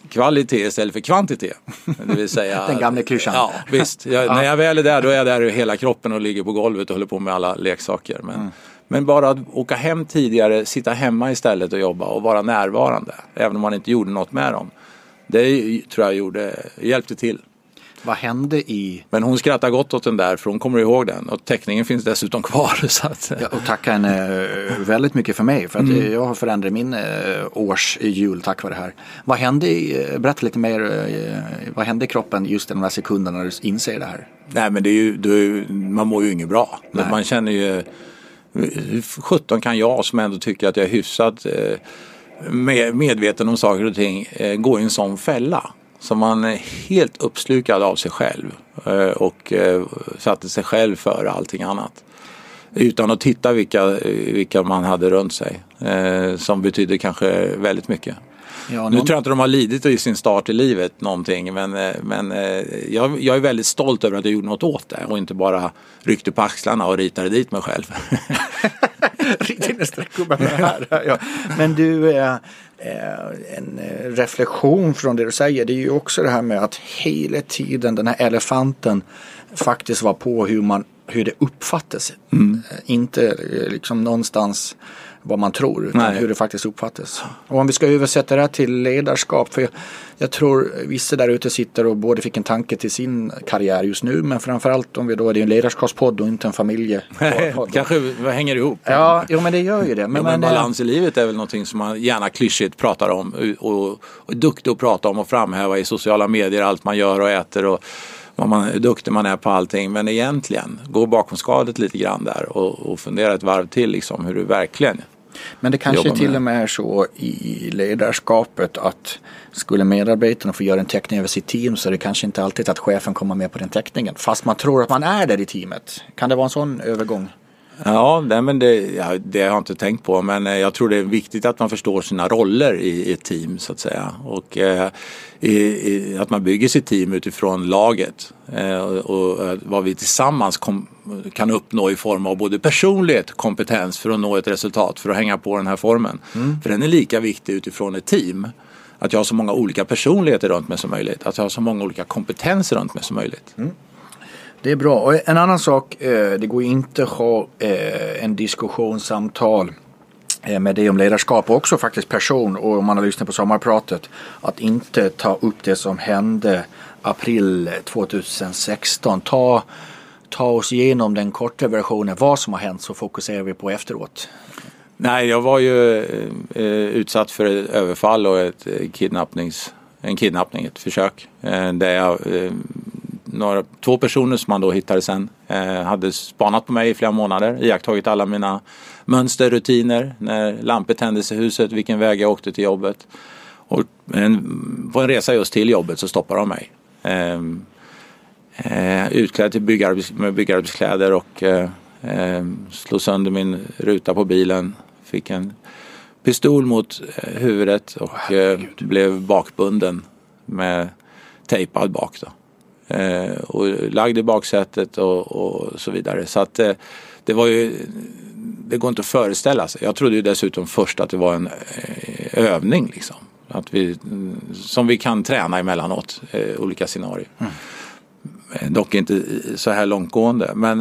kvalitet istället för kvantitet, det vill säga den gamla klyschan. Ja, visst. Jag, ja. När jag väl är där, då är jag där i hela kroppen och ligger på golvet och håller på med alla leksaker, men, mm. men bara att åka hem tidigare, sitta hemma istället och jobba och vara närvarande, även om man inte gjorde något med dem, det tror jag gjorde, hjälpte till. Vad hände i... Men hon skrattar gott åt den där, för hon kommer ihåg den. Och teckningen finns dessutom kvar. Så att... ja, och tacka henne väldigt mycket för mig. För att mm. jag har förändrat min års jul tack vare det här. Vad hände i... Berätta lite mer. Vad hände i kroppen just de där sekunderna när du inser det här? Nej, men det är ju... Det är ju man mår ju inget bra. Nej. Man känner ju... sjutton kan jag, som ändå tycker att jag är hyfsat medveten om saker och ting, gå i en sån fälla. Så man är helt uppslukad av sig själv och satte sig själv före allting annat. Utan att titta vilka, vilka man hade runt sig, som betyder kanske väldigt mycket. Ja, någon... Nu tror jag inte de har lidit i sin start i livet någonting, men, men jag, jag är väldigt stolt över att jag gjorde något åt det och inte bara ryckte på axlarna och ritade dit mig själv. Riktigt en streckgubbe med här. Ja. Men du, en reflektion från det du säger, det är ju också det här med att hela tiden den här elefanten faktiskt var på hur, man, hur det uppfattas. Mm. Inte liksom någonstans vad man tror, utan nej, hur det faktiskt uppfattas. Och om vi ska översätta det här till ledarskap, för jag, jag tror vissa där ute sitter och både fick en tanke till sin karriär just nu, men framförallt om vi då är en ledarskapspodd och inte en familjepodd. Kanske hänger ihop. Ja, jo, men det gör ju det. Men, ja, men, men balans i livet är väl någonting som man gärna klyschigt pratar om och, och, och är duktig att prata om och framhäva i sociala medier, allt man gör och äter och vad man, hur duktig man är på allting, men egentligen gå bakom skalet lite grann där och, och fundera ett varv till liksom hur du verkligen. Men det kanske till och med är så i ledarskapet att skulle medarbetarna få göra en teckning över sitt team, så är det kanske inte alltid att chefen kommer med på den teckningen, fast man tror att man är där i teamet. Kan det vara en sån övergång? Ja, nej, men det, ja, det har jag inte tänkt på, men jag tror det är viktigt att man förstår sina roller i ett team så att säga, och eh, i, i, att man bygger sitt team utifrån laget eh, och, och vad vi tillsammans kom, kan uppnå i form av både personlighet och kompetens för att nå ett resultat, för att hänga på den här formen. Mm. För den är lika viktig utifrån ett team, att jag har så många olika personligheter runt mig som möjligt, att jag har så många olika kompetenser runt mig som möjligt. Mm. Det är bra. Och en annan sak, det går inte att ha en diskussionssamtal med det om ledarskap och också faktiskt person, och om man har lyssnat på sommarpratet, att inte ta upp det som hände april tjugohundrasexton. Ta, ta oss igenom den korta versionen, vad som har hänt, så fokuserar vi på efteråt. Nej, jag var ju eh, utsatt för ett överfall och ett eh, kidnappnings, en kidnappning, ett försök. Eh, där jag, eh, några, två personer som man då hittade sen eh, hade spanat på mig i flera månader, iakttagit alla mina mönster, rutiner, när lampor tändes i huset, vilken väg jag åkte till jobbet. Och en, på en resa just till jobbet så stoppade de mig. Eh, eh, utklädd till byggarbets, med byggarbetskläder och... Eh, Eh, slog sönder min ruta på bilen, fick en pistol mot eh, huvudet och eh, blev bakbunden med tejpad bak då. Eh, och lagd i baksätet och, och så vidare, så att eh, det var ju, det går inte att föreställa sig. Jag trodde ju dessutom först att det var en eh, övning liksom, att vi, som vi kan träna emellanåt, eh, olika scenarier. Mm. Dock inte så här långtgående. Men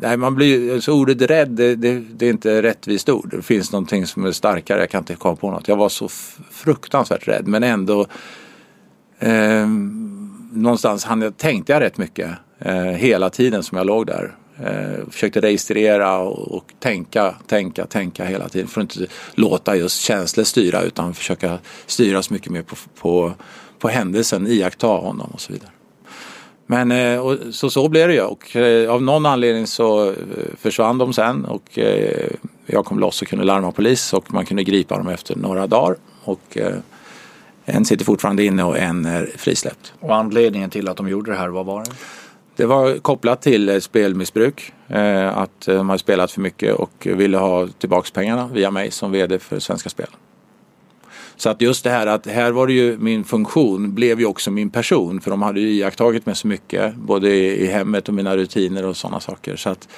nej, man blir så, ordet rädd, det, det, det är inte rättvist ord. Det finns någonting som är starkare, jag kan inte komma på något. Jag var så fruktansvärt rädd, men ändå eh, någonstans tänkte jag rätt mycket eh, hela tiden som jag låg där. Eh, försökte registrera och, och tänka, tänka, tänka hela tiden. För att inte låta just känslor styra, utan försöka styras mycket mer på, på, på händelsen, iaktta honom och så vidare. Men och så, så blev det ju, och av någon anledning så försvann de sen, och jag kom loss och kunde larma polis, och man kunde gripa dem efter några dagar, och en sitter fortfarande inne och en är frisläppt. Och anledningen till att de gjorde det här, vad var det? Det var kopplat till spelmissbruk, att de hade spelat för mycket och ville ha tillbaks pengarna via mig som vd för Svenska Spel. Så att just det här, att här var det ju, min funktion blev ju också min person, för de hade ju iakttagit mig så mycket, både i hemmet och mina rutiner och sådana saker. Så att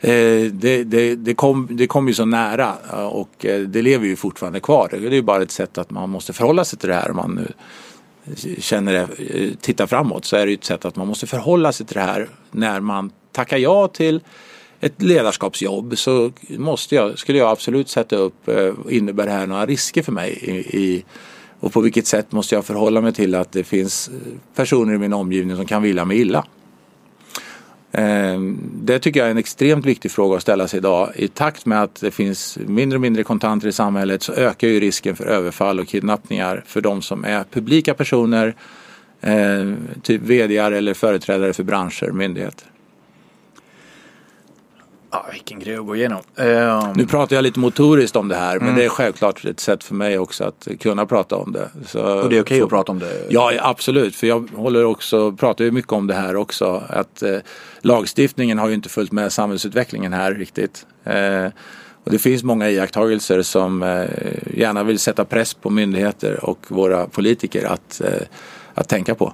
eh, det, det, det, kom, det kom ju så nära, och det lever ju fortfarande kvar. Det är ju bara ett sätt att man måste förhålla sig till det här. Om man nu känner det, tittar framåt, så är det ju ett sätt att man måste förhålla sig till det här. När man tackar ja till ett ledarskapsjobb, så måste jag, skulle jag absolut sätta upp, innebär det här några risker för mig i, i, och på vilket sätt måste jag förhålla mig till att det finns personer i min omgivning som kan vilja mig illa. Det tycker jag är en extremt viktig fråga att ställa sig idag. I takt med att det finns mindre och mindre kontanter i samhället, så ökar ju risken för överfall och kidnappningar för de som är publika personer, typ vd:ar eller företrädare för branscher, myndigheter. Ja, vilken grej att gå igenom. Um... Nu pratar jag lite motoriskt om det här, men mm. det är självklart ett sätt för mig också att kunna prata om det. Så, och det är okej okay att prata om det? Ja, absolut. För jag håller också, pratar ju mycket om det här också. Att eh, lagstiftningen har ju inte följt med samhällsutvecklingen här riktigt. Eh, och det finns många iakttagelser som eh, gärna vill sätta press på myndigheter och våra politiker att, eh, att tänka på.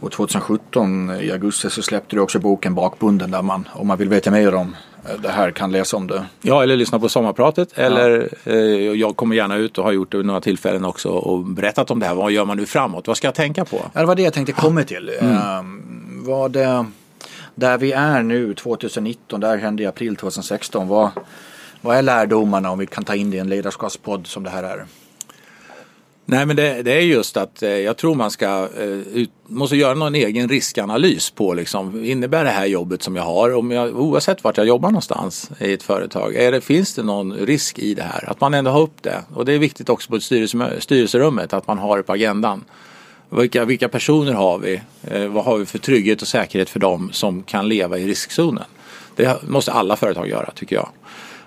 Och tjugosjutton i augusti så släppte du också boken Bakbunden, där man, om man vill veta mer om det här, kan läsa om det. Ja, eller lyssna på sommarpratet. Ja. Eller eh, jag kommer gärna ut och har gjort det några tillfällen också och berättat om det här. Vad gör man nu framåt? Vad ska jag tänka på? Ja, det var det jag tänkte komma till. Mm. Uh, vad det, där vi är nu tjugonitton, där hände i april tjugosexton. Vad, vad är lärdomarna, om vi kan ta in det i en ledarskapspodd som det här är? Nej, men det, det är just att eh, jag tror man ska eh, ut, måste göra någon egen riskanalys på liksom, innebär det här jobbet som jag har, om jag, oavsett vart jag jobbar någonstans i ett företag, är det, finns det någon risk i det här? Att man ändå har upp det, och det är viktigt också på styrelse, styrelserummet, att man har det på agendan. Vilka, vilka personer har vi? Eh, vad har vi för trygghet och säkerhet för dem som kan leva i riskzonen? Det måste alla företag göra, tycker jag.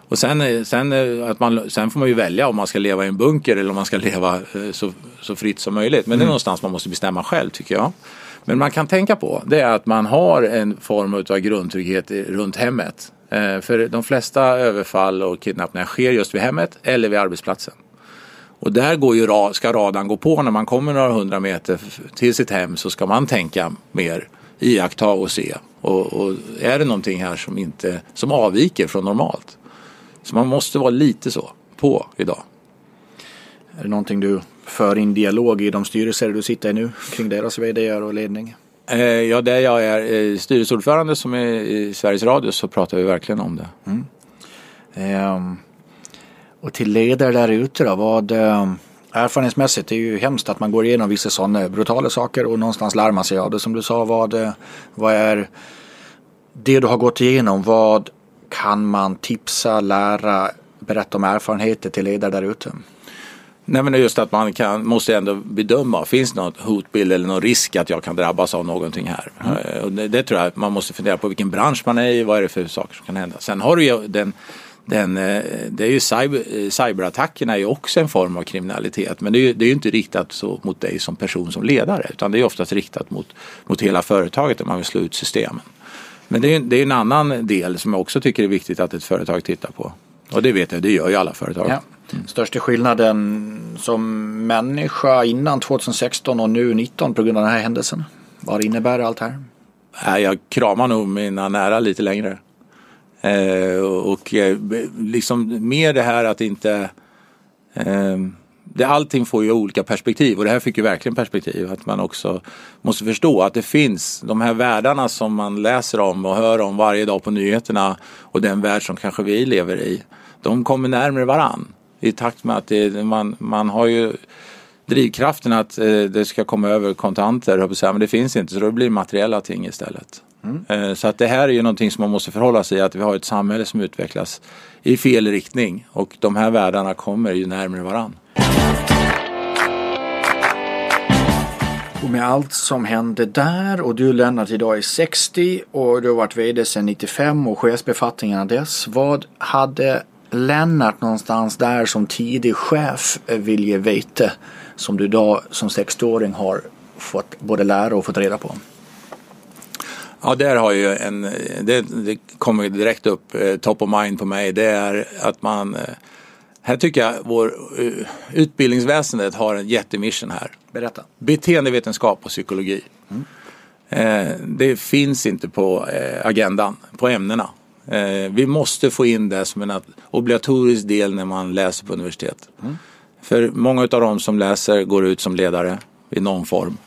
Och sen, sen, att man, sen får man ju välja om man ska leva i en bunker eller om man ska leva så, så fritt som möjligt. Men mm. det är någonstans man måste bestämma själv, tycker jag. Men man kan tänka på det är att man har en form av grundtrygghet runt hemmet. Eh, för de flesta överfall och kidnappningar sker just vid hemmet eller vid arbetsplatsen. Och där går ju, ska radarn gå på när man kommer några hundra meter till sitt hem, så ska man tänka mer, iaktta och se. Och, och är det någonting här som, inte, som avviker från normalt? Så man måste vara lite så på idag. Är det någonting du för in dialog i de styrelser du sitter i nu kring deras vd:ar och ledning? Eh, ja, där jag är styrelseordförande som är i Sveriges Radio, så pratar vi verkligen om det. Mm. Eh, Och till ledare där ute då, vad erfarenhetsmässigt, det är ju hemskt att man går igenom vissa sådana brutala saker och någonstans lär man sig av det. Som du sa, vad, vad är det du har gått igenom? Vad kan man tipsa, lära, berätta om erfarenheter till ledare där ute? Nej, men det är just att man kan, måste ändå bedöma, finns det något hotbild eller någon risk att jag kan drabbas av någonting här? Mm. Och det, det tror jag, man måste fundera på vilken bransch man är i, vad är det för saker som kan hända? Sen har du ju den, den det är ju cyber, cyberattackerna är ju också en form av kriminalitet, men det är ju, det är ju inte riktat så mot dig som person som ledare, utan det är oftast riktat mot, mot hela företaget där man vill slå ut systemen. Men det är ju det är en annan del som jag också tycker är viktigt att ett företag tittar på. Och det vet jag, det gör ju alla företag. Ja. Mm. Största skillnaden som människa innan tjugohundrasexton och nu nitton på grund av den här händelsen? Vad innebär allt här? Jag kramar nog mina nära lite längre. Eh, och liksom mer det här att inte... Eh, det, allting får ju olika perspektiv, och det här fick ju verkligen perspektiv. Att man också måste förstå att det finns de här världarna som man läser om och hör om varje dag på nyheterna, och den värld som kanske vi lever i, de kommer närmare varann. I takt med att det, man, man har ju drivkraften att eh, det ska komma över kontanter, men det finns inte, så då blir materiella ting istället. Mm. Eh, så att det här är ju någonting som man måste förhålla sig i, att vi har ett samhälle som utvecklas i fel riktning, och de här världarna kommer ju närmare varann. Och med allt som hände där, och du Lennart idag är sextio och du har varit vd sedan nittiofem och chefsbefattningarna dess, vad hade Lennart någonstans där som tidig chef vill ge veta som du idag som sextioåring har fått både lära och fått reda på? Ja, där har ju en, det, det kommer direkt upp top of mind på mig, det är att man, här tycker jag vår utbildningsväsendet har en jättemission här. Berätta. Beteendevetenskap och psykologi. Mm. Eh, det finns inte på eh, agendan, på ämnena. Eh, vi måste få in det som en obligatorisk del när man läser på universitet. Mm. För många av dem som läser går ut som ledare i någon form.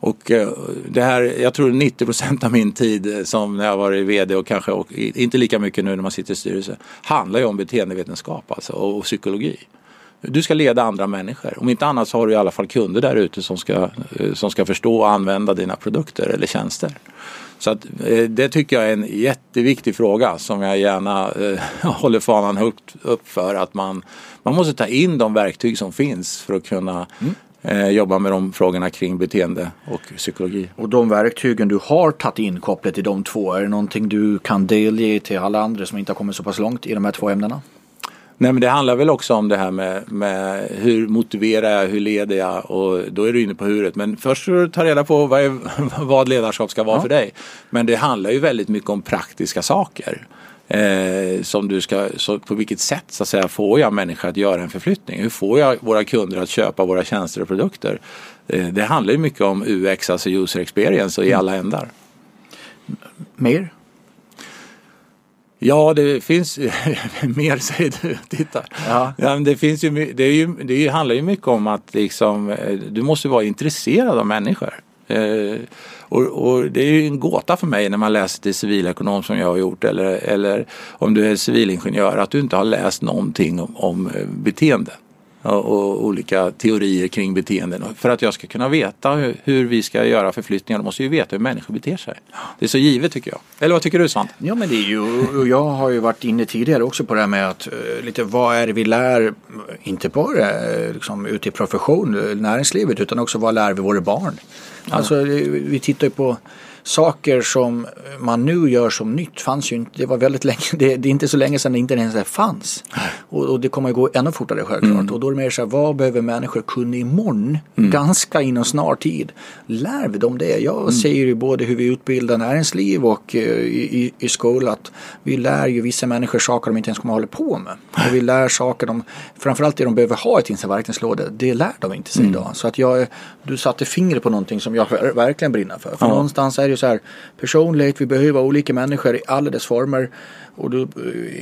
Och eh, det här, jag tror nittio procent av min tid som när jag var vd, och kanske och, inte lika mycket nu när man sitter i styrelse, handlar ju om beteendevetenskap alltså, och, och psykologi. Du ska leda andra människor. Om inte annat så har du i alla fall kunder där ute som ska, som ska förstå och använda dina produkter eller tjänster. Så att, det tycker jag är en jätteviktig fråga som jag gärna eh, håller fanan högt upp för. Att man, man måste ta in de verktyg som finns för att kunna mm. eh, jobba med de frågorna kring beteende och psykologi. Och de verktygen du har tagit in kopplat till de två, är det någonting du kan delge till alla andra som inte har kommit så pass långt i de här två ämnena? Nej, men det handlar väl också om det här med, med hur motiverar jag, hur leder jag, och då är du inne på huret. Men först får du ta reda på vad, är, vad ledarskap ska vara ja. för dig. Men det handlar ju väldigt mycket om praktiska saker. Eh, som du ska, så på vilket sätt så att säga, får jag människor att göra en förflyttning? Hur får jag våra kunder att köpa våra tjänster och produkter? Eh, det handlar ju mycket om U X, alltså user experience, och i alla ändar. Mer? Ja, det finns mer, säger du, titta. Ja. Ja, men det finns ju, det är ju, det handlar ju mycket om att liksom, du måste vara intresserad av människor. Eh, och, och det är ju en gåta för mig när man läser till civilekonom som jag har gjort, eller, eller om du är civilingenjör, att du inte har läst någonting om, om beteende och, och olika teorier kring beteenden. För att jag ska kunna veta hur, hur vi ska göra förflyttningar, då måste ju veta hur människor beter sig. Det är så givet, tycker jag. Eller vad tycker du, Svante? Ja, men det är ju, jag har ju varit inne tidigare också på det här med att lite, vad är det vi lär, inte bara liksom, ute i profession, näringslivet, utan också vad lär vi våra barn? Ja. Alltså, vi tittar ju på saker som man nu gör som nytt, fanns ju inte, det var väldigt länge, det, det är inte så länge sedan det inte ens fanns, och, och det kommer att gå ännu fortare självklart. Mm. Och då är det mer så här, vad behöver människor kunna imorgon, mm. ganska inom snar tid, lär vi dem det? Jag mm. säger ju både hur vi utbildar näringsliv och uh, i, i skolan, att vi lär ju vissa människor saker de inte ens kommer att hålla på med, och vi lär saker de, framförallt det de behöver ha i sin verkningslåda, det lär de inte sig mm. idag. Så att jag, du satte fingret på någonting som jag verkligen brinner för, för ja. någonstans är det ju så här, personligt, vi behöver olika människor i alla dess former. Och då,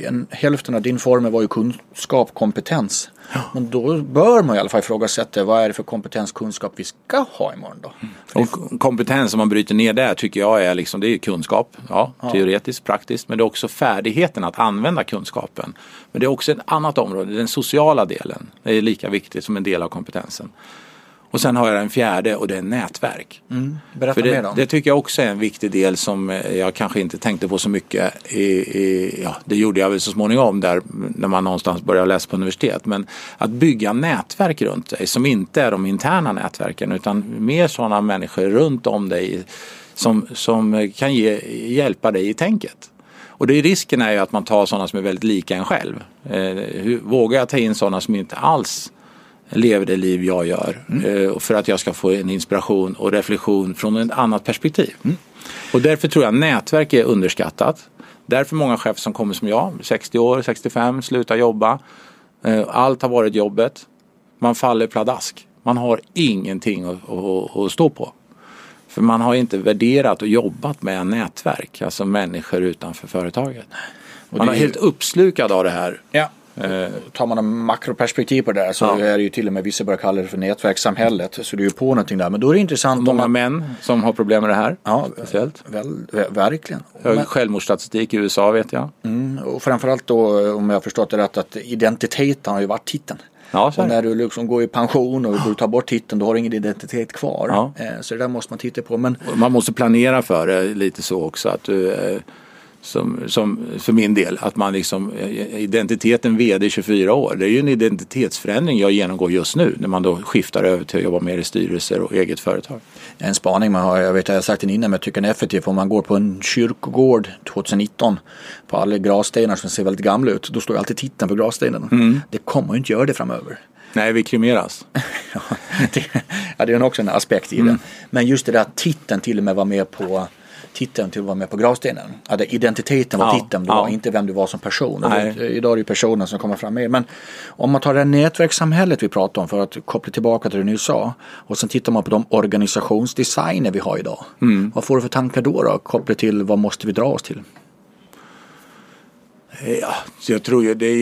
en, hälften av din form var ju kunskap, kompetens. Ja. Men då bör man i alla fall ifrågasätta, vad är det för kompetens, kunskap vi ska ha imorgon då? Mm. Och kompetens, om man bryter ner det, tycker jag är liksom, det är kunskap, ja, ja. Teoretiskt, praktiskt, men det är också färdigheten att använda kunskapen. Men det är också ett annat område, den sociala delen, det är lika viktigt som en del av kompetensen. Och sen har jag en fjärde, och det är nätverk. Mm. Berätta det, mer om. Det tycker jag också är en viktig del som jag kanske inte tänkte på så mycket. I, i, ja, det gjorde jag väl så småningom där när man någonstans började läsa på universitet. Men att bygga nätverk runt dig som inte är de interna nätverken utan mer sådana människor runt om dig som, som kan ge, hjälpa dig i tänket. Och det är risken är ju att man tar sådana som är väldigt lika en själv. Eh, hur, vågar jag ta in sådana som inte alls lever det liv jag gör mm. för att jag ska få en inspiration och reflektion från ett annat perspektiv. Mm. Och därför tror jag nätverk är underskattat. Därför många chefer som kommer som jag, sextio år, sextiofem, slutar jobba. Allt har varit jobbet. Man faller pladask. Man har ingenting att, att, att stå på. För man har inte värderat och jobbat med nätverk, alltså människor utanför företaget. Man är helt uppslukad av det här. Ja. Tar man en makroperspektiv på det där så ja. Är det ju till och med vissa börjar kalla det för nätverkssamhället, så det är ju på någonting där, men då är det intressant. Många om man... män som har problem med det här, ja, speciellt. Väl, verkligen. Hög men... självmordsstatistik i U S A vet jag. Mm, och framförallt då, om jag har förstått det rätt, att identiteten har ju varit titeln. Ja, och när du liksom går i pension och du tar bort titeln, då har du ingen identitet kvar. Ja. Så det där måste man titta på. Men... man måste planera för det lite så också, att du... Som, som för min del, att man liksom identiteten vd i tjugofyra år, det är ju en identitetsförändring jag genomgår just nu när man då skiftar över till att jobba mer i styrelser och eget företag. En spaning man har, jag vet jag har sagt den innan, men jag tycker den är effektiv. Om man går på en kyrkogård tjugonitton på alla gravstenar som ser väldigt gamla ut, då står alltid titeln på gravstenen. Mm. Det kommer ju inte göra det framöver. Nej, vi kremeras. ja, det, ja, det är också en aspekt i mm. det. Men just det där titeln till och med var med på titeln till att vara med på gravstenen. Ja, det, identiteten var ja, titeln, det ja. Var inte vem du var som person. Det, idag är det ju personen som kommer fram med. Men om man tar det nätverkssamhället vi pratar om, för att koppla tillbaka till det du sa, och sen tittar man på de organisationsdesigner vi har idag. Mm. Vad får du för tankar då då? Kopplat till vad måste vi dra oss till? Ja, jag tror ju det är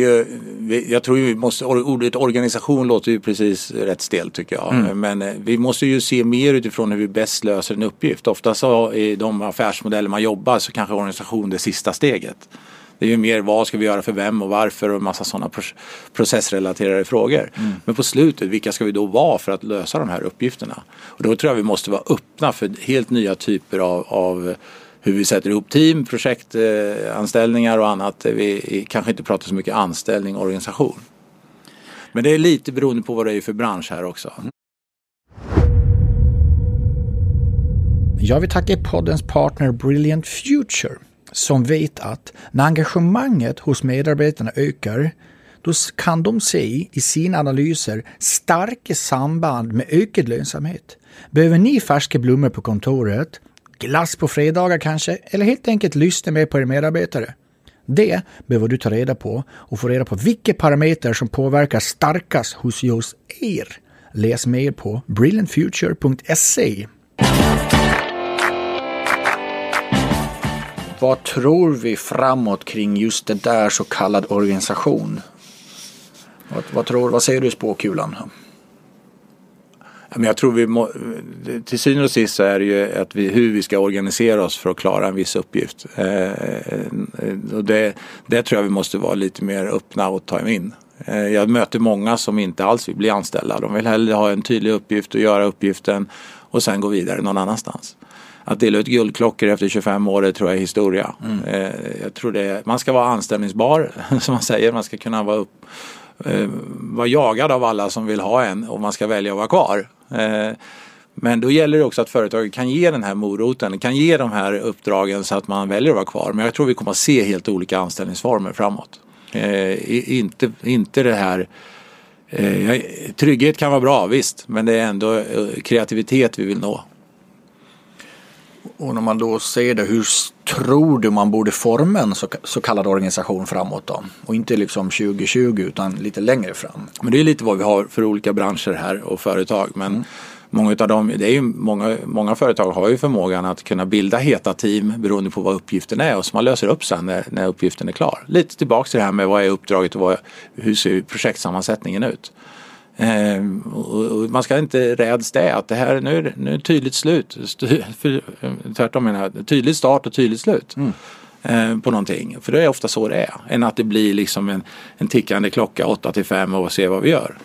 ju, jag tror ju vi måste, ordet organisation låter ju precis rätt stelt tycker jag, mm. men vi måste ju se mer utifrån hur vi bäst löser en uppgift. Ofta så i de affärsmodeller man jobbar så kanske organisation är det sista steget. Det är ju mer vad ska vi göra för vem och varför och en massa sådana processrelaterade frågor. Mm. Men på slutet, vilka ska vi då vara för att lösa de här uppgifterna? Och då tror jag vi måste vara öppna för helt nya typer av, av hur vi sätter ihop team, projekt, eh, anställningar och annat. Vi kanske inte pratar så mycket anställning och organisation. Men det är lite beroende på vad det är för bransch här också. Jag vill tacka poddens partner Brilliant Future, som vet att när engagemanget hos medarbetarna ökar, då kan de se i sina analyser starka samband med ökad lönsamhet. Behöver ni färska blommor på kontoret, glass på fredagar kanske, eller helt enkelt lyssna med på er medarbetare? Det behöver du ta reda på och få reda på vilka parametrar som påverkar starkast hos just er. Läs mer på brilliant future punkt se. Vad tror vi framåt kring just det där så kallad organisation? Vad, vad, tror, vad säger du i spåkulan? Men jag tror vi må, till syvende och sist så är det ju att vi, hur vi ska organisera oss för att klara en viss uppgift. Eh, och det, det tror jag vi måste vara lite mer öppna och ta in. Eh, jag möter många som inte alls vill bli anställda. De vill hellre ha en tydlig uppgift och göra uppgiften och sen gå vidare någon annanstans. Att dela ut guldklockor efter tjugofem år, det tror jag är historia. Mm. Eh, jag tror det, man ska vara anställningsbar, som man säger. Man ska kunna vara, upp, eh, vara jagad av alla som vill ha en, och man ska välja att vara kvar. Men då gäller det också att företaget kan ge den här moroten, kan ge de här uppdragen så att man väljer att vara kvar. Men jag tror vi kommer att se helt olika anställningsformer framåt. Eh, inte, inte det här... Eh, trygghet kan vara bra, visst. Men det är ändå kreativitet vi vill nå. Och när man då ser det, hur tror du man borde forma en så, så kallad organisation framåt då? Och inte liksom tjugotjugo utan lite längre fram. Men det är lite vad vi har för olika branscher här och företag. Men, mm. många av dem, det är ju många, många företag har ju förmågan att kunna bilda heta team beroende på vad uppgiften är och som man löser upp sen när, när uppgiften är klar. Lite tillbaka till det här med vad är uppdraget och vad, hur ser projektsammansättningen ut. Eh, och, och man ska inte räds det, att det här nu, nu är tydligt slut, Styr, för, tvärtom menar jag, tydlig start och tydligt slut. Mm. på någonting, för det är ofta så det är, än att det blir liksom en, en tickande klocka åtta till fem och se vad vi gör.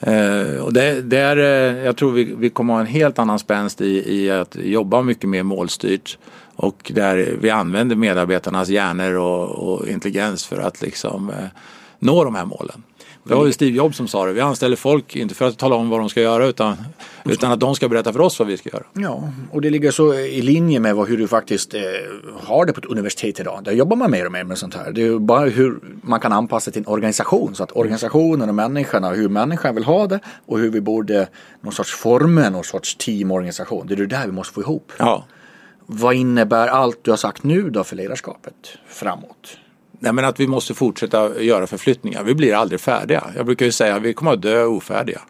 Eh, och det, det är, jag tror vi, vi kommer ha en helt annan spänst i, i att jobba mycket mer målstyrt och där vi använder medarbetarnas hjärnor och, och intelligens för att liksom eh, nå de här målen. Det var ju Steve Jobs som sa det. Vi anställer folk inte för att tala om vad de ska göra utan, utan att de ska berätta för oss vad vi ska göra. Ja, och det ligger så i linje med vad, hur du faktiskt eh, har det på ett universitet idag. Där jobbar man mer och mer med sånt här. Det är bara hur man kan anpassa till en organisation. Så att organisationen och människorna, hur människan vill ha det och hur vi borde någon sorts former, någon sorts teamorganisation. Det är det där vi måste få ihop. Ja. Vad innebär allt du har sagt nu då för ledarskapet framåt? Nej, men att vi måste fortsätta göra förflyttningar. Vi blir aldrig färdiga. Jag brukar ju säga att vi kommer att dö ofärdiga.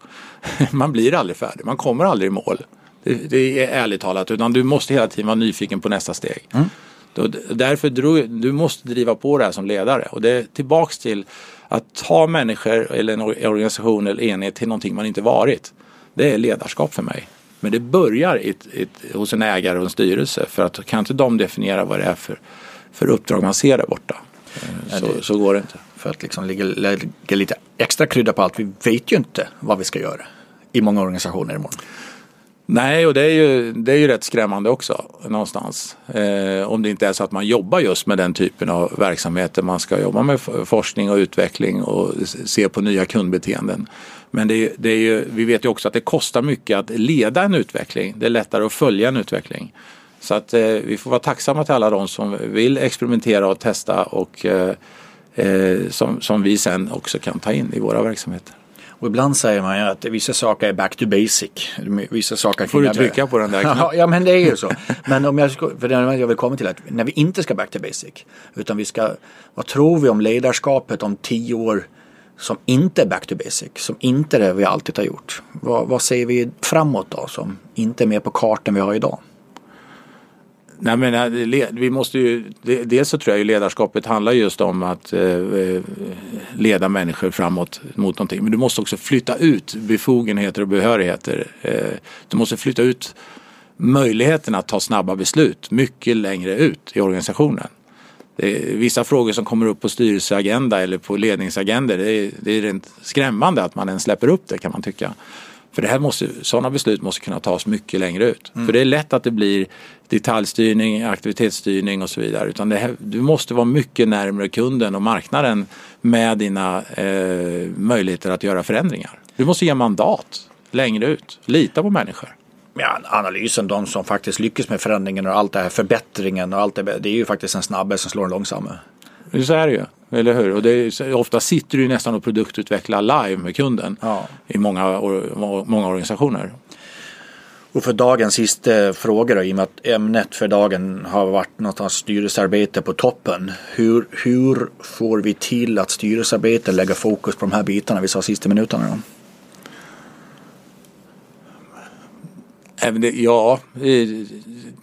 Man blir aldrig färdig. Man kommer aldrig i mål. Det, det är ärligt talat. Utan du måste hela tiden vara nyfiken på nästa steg. Mm. Då, därför du, du måste driva på det här som ledare. Och det är tillbaks till att ta människor eller en organisation eller enhet till någonting man inte varit. Det är ledarskap för mig. Men det börjar i, i, hos en ägare och en styrelse. För att kan inte de definiera vad det är för, för uppdrag man ser där borta. Så, det, så går det inte. För att liksom lägga, lägga lite extra krydda på allt. Vi vet ju inte vad vi ska göra i många organisationer imorgon. Nej, och det är ju, det är ju rätt skrämmande också någonstans. Eh, om det inte är så att man jobbar just med den typen av verksamheter. Man ska jobba med forskning och utveckling och se på nya kundbeteenden. Men det, det är ju, vi vet ju också att det kostar mycket att leda en utveckling. Det är lättare att följa en utveckling. Så att eh, vi får vara tacksamma till alla de som vill experimentera och testa och eh, eh, som, som vi sen också kan ta in i våra verksamheter. Och ibland säger man ju att vissa saker är back to basic. Vissa saker får du trycka på den där knappen. Ja, men det är ju så. Men om jag, ska, för det jag vill komma till att när vi inte ska back to basic, utan vi ska, vad tror vi om ledarskapet om tio år som inte är back to basic, som inte är det vi alltid har gjort? Vad, vad ser vi framåt då som inte är mer på kartan vi har idag? Nej, men vi måste ju, dels så tror jag ju ledarskapet handlar just om att leda människor framåt mot någonting. Men du måste också flytta ut befogenheter och behörigheter. Du måste flytta ut möjligheterna att ta snabba beslut mycket längre ut i organisationen. Det är vissa frågor som kommer upp på styrelseagenda eller på ledningsagender, det är, det är rent skrämmande att man ens släpper upp det, kan man tycka. För det här måste, sådana beslut måste kunna tas mycket längre ut. Mm. För det är lätt att det blir detaljstyrning, aktivitetsstyrning och så vidare. Utan det här, du måste vara mycket närmare kunden och marknaden med dina eh, möjligheter att göra förändringar. Du måste ge mandat längre ut. Lita på människor. Ja, analysen, de som faktiskt lyckas med förändringen och allt det här, förbättringen och allt det, det är ju faktiskt en snabbare som slår en långsammare. Så är det ju. Eller hur? Och det är, ofta sitter du nästan och produktutvecklar live med kunden ja. i många, or, många organisationer. Och för dagens sista fråga då, i och med att ämnet för dagen har varit något styrelsearbete på toppen. Hur, hur får vi till att styrelsearbete lägger fokus på de här bitarna vi sa sista minuterna då? Ja,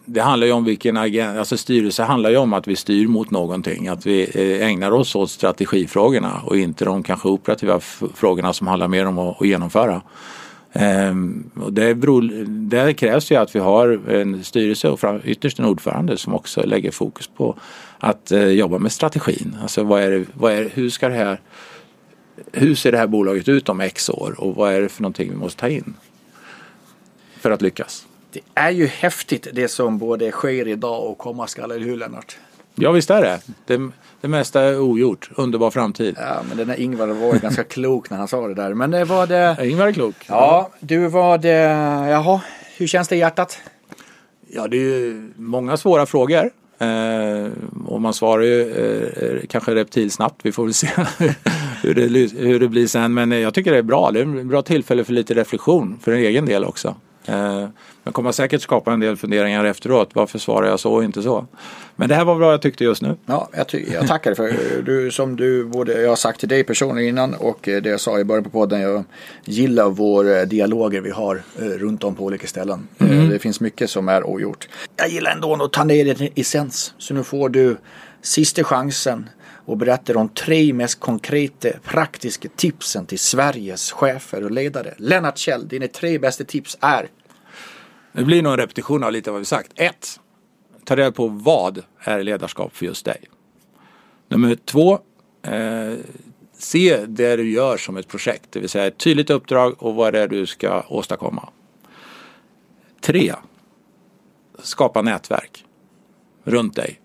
det handlar ju om vilken agenda, alltså styrelse handlar ju om att vi styr mot någonting, att vi ägnar oss åt strategifrågorna och inte de kanske operativa frågorna som handlar mer om att genomföra. Och det beror, där krävs ju att vi har en styrelse och fram, ytterst en ordförande som också lägger fokus på att jobba med strategin. Alltså vad är det, vad är, hur ska det här, hur ser det här bolaget ut om X år och vad är det för någonting vi måste ta in för att lyckas? Det är ju häftigt det som både sker idag och komma skall, eller hur Lennart? Ja visst är det. det. Det mesta är ogjort. Underbar framtid. Ja, men den här Ingvar var ganska klok när han sa det där. Men det var det... Ja, Ingvar är klok. Ja, du var det... Jaha, hur känns det i hjärtat? Ja, det är ju många svåra frågor. Eh, och man svarar ju eh, kanske reptilsnabbt. Vi får väl se hur, det, hur det blir sen. Men jag tycker det är bra. Det är ett bra tillfälle för lite reflektion för en egen del också. Men kommer säkert skapa en del funderingar efteråt. Varför svarar jag så och inte så? Men det här var bra, jag tyckte just nu. Ja, jag, ty- jag tackar för du, som du både, jag har sagt till dig personligen innan och det jag sa i början på podden. Jag gillar vår dialoger vi har runt om på olika ställen. Mm. Det finns mycket som är ogjort. Jag gillar ändå att ta ner din essens. Så nu får du sista chansen och berättar om tre mest konkreta praktiska tipsen till Sveriges chefer och ledare. Lennart Käll, dina tre bästa tips är? Det blir nog en repetition av lite vad vi sagt. Ett, ta reda på vad är ledarskap för just dig. Nummer två, eh, se det du gör som ett projekt. Det vill säga ett tydligt uppdrag och vad det är du ska åstadkomma. Tre, skapa nätverk runt dig.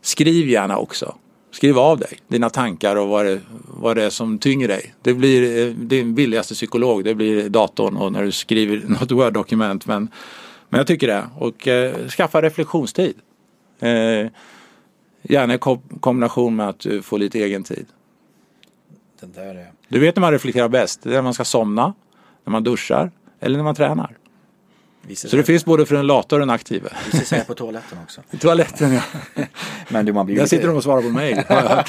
Skriv gärna också. Skriv av dig, dina tankar och vad det, vad det är som tynger dig. Det blir din billigaste psykolog, det blir datorn och när du skriver något Word-dokument. Men, men jag tycker det. Och eh, skaffa reflektionstid. Eh, gärna i kom- kombination med att du får lite egen tid. Den där är... Du vet när man reflekterar bäst. Det är när man ska somna, när man duschar eller när man tränar. Så det finns både för en lata och en aktive. Vi ser på toaletten också. I toaletten, ja. Men du, man blir jag sitter och svarar på mig. Har jag hört.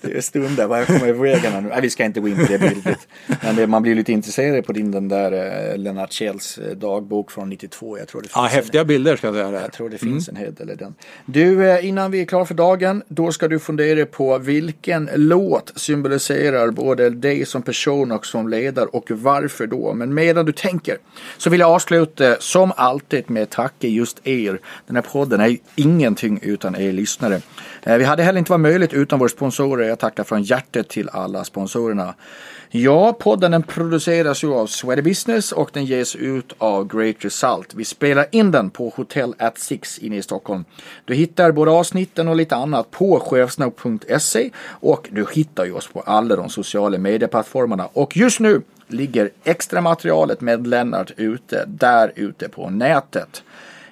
Det är stunder. Vad kommer jag på vägarna nu? Nej, vi ska inte gå in på det bildet. Men det, man blir lite intresserad på din den där eh, Lennart Kjells dagbok från nittiotvå. Jag tror det finns ja, häftiga en, bilder ska jag säga där. Jag tror det finns mm. en hel del i den. Du, eh, innan vi är klar för dagen, då ska du fundera på vilken låt symboliserar både dig som person och som ledare och varför då. Men medan du tänker så vill jag avsluta som alltid med tack just er. Den här podden är ju ingenting utan er lyssnare. Vi hade heller inte varit möjligt utan våra sponsorer. Jag tackar från hjärtat till alla sponsorerna. Ja, podden den produceras ju av Sweden Business och den ges ut av Great Result. Vi spelar in den på Hotel at Six inne i Stockholm. Du hittar både avsnitten och lite annat på chefssnack punkt se och du hittar ju oss på alla de sociala medieplattformarna. Och just nu ligger extra materialet med Lennart ute, där ute på nätet.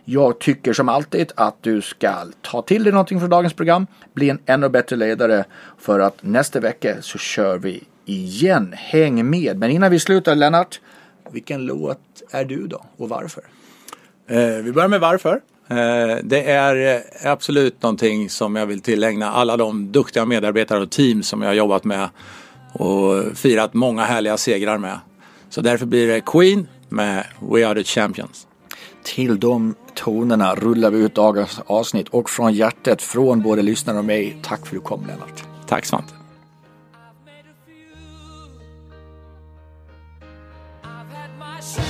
Jag tycker som alltid att du ska ta till dig någonting från dagens program, bli en ännu bättre ledare för att nästa vecka så kör vi igen. Häng med. Men innan vi slutar, Lennart, vilken låt är du då och varför? Eh, vi börjar med varför. Eh, det är absolut någonting som jag vill tillägna alla de duktiga medarbetare och team som jag har jobbat med och firat många härliga segrar med. Så därför blir det Queen med We Are The Champions. Till de tonerna rullar vi ut dagens avsnitt och från hjärtat från både lyssnare och mig, tack för att du kom, Lennart. Tack, Svante. I've had my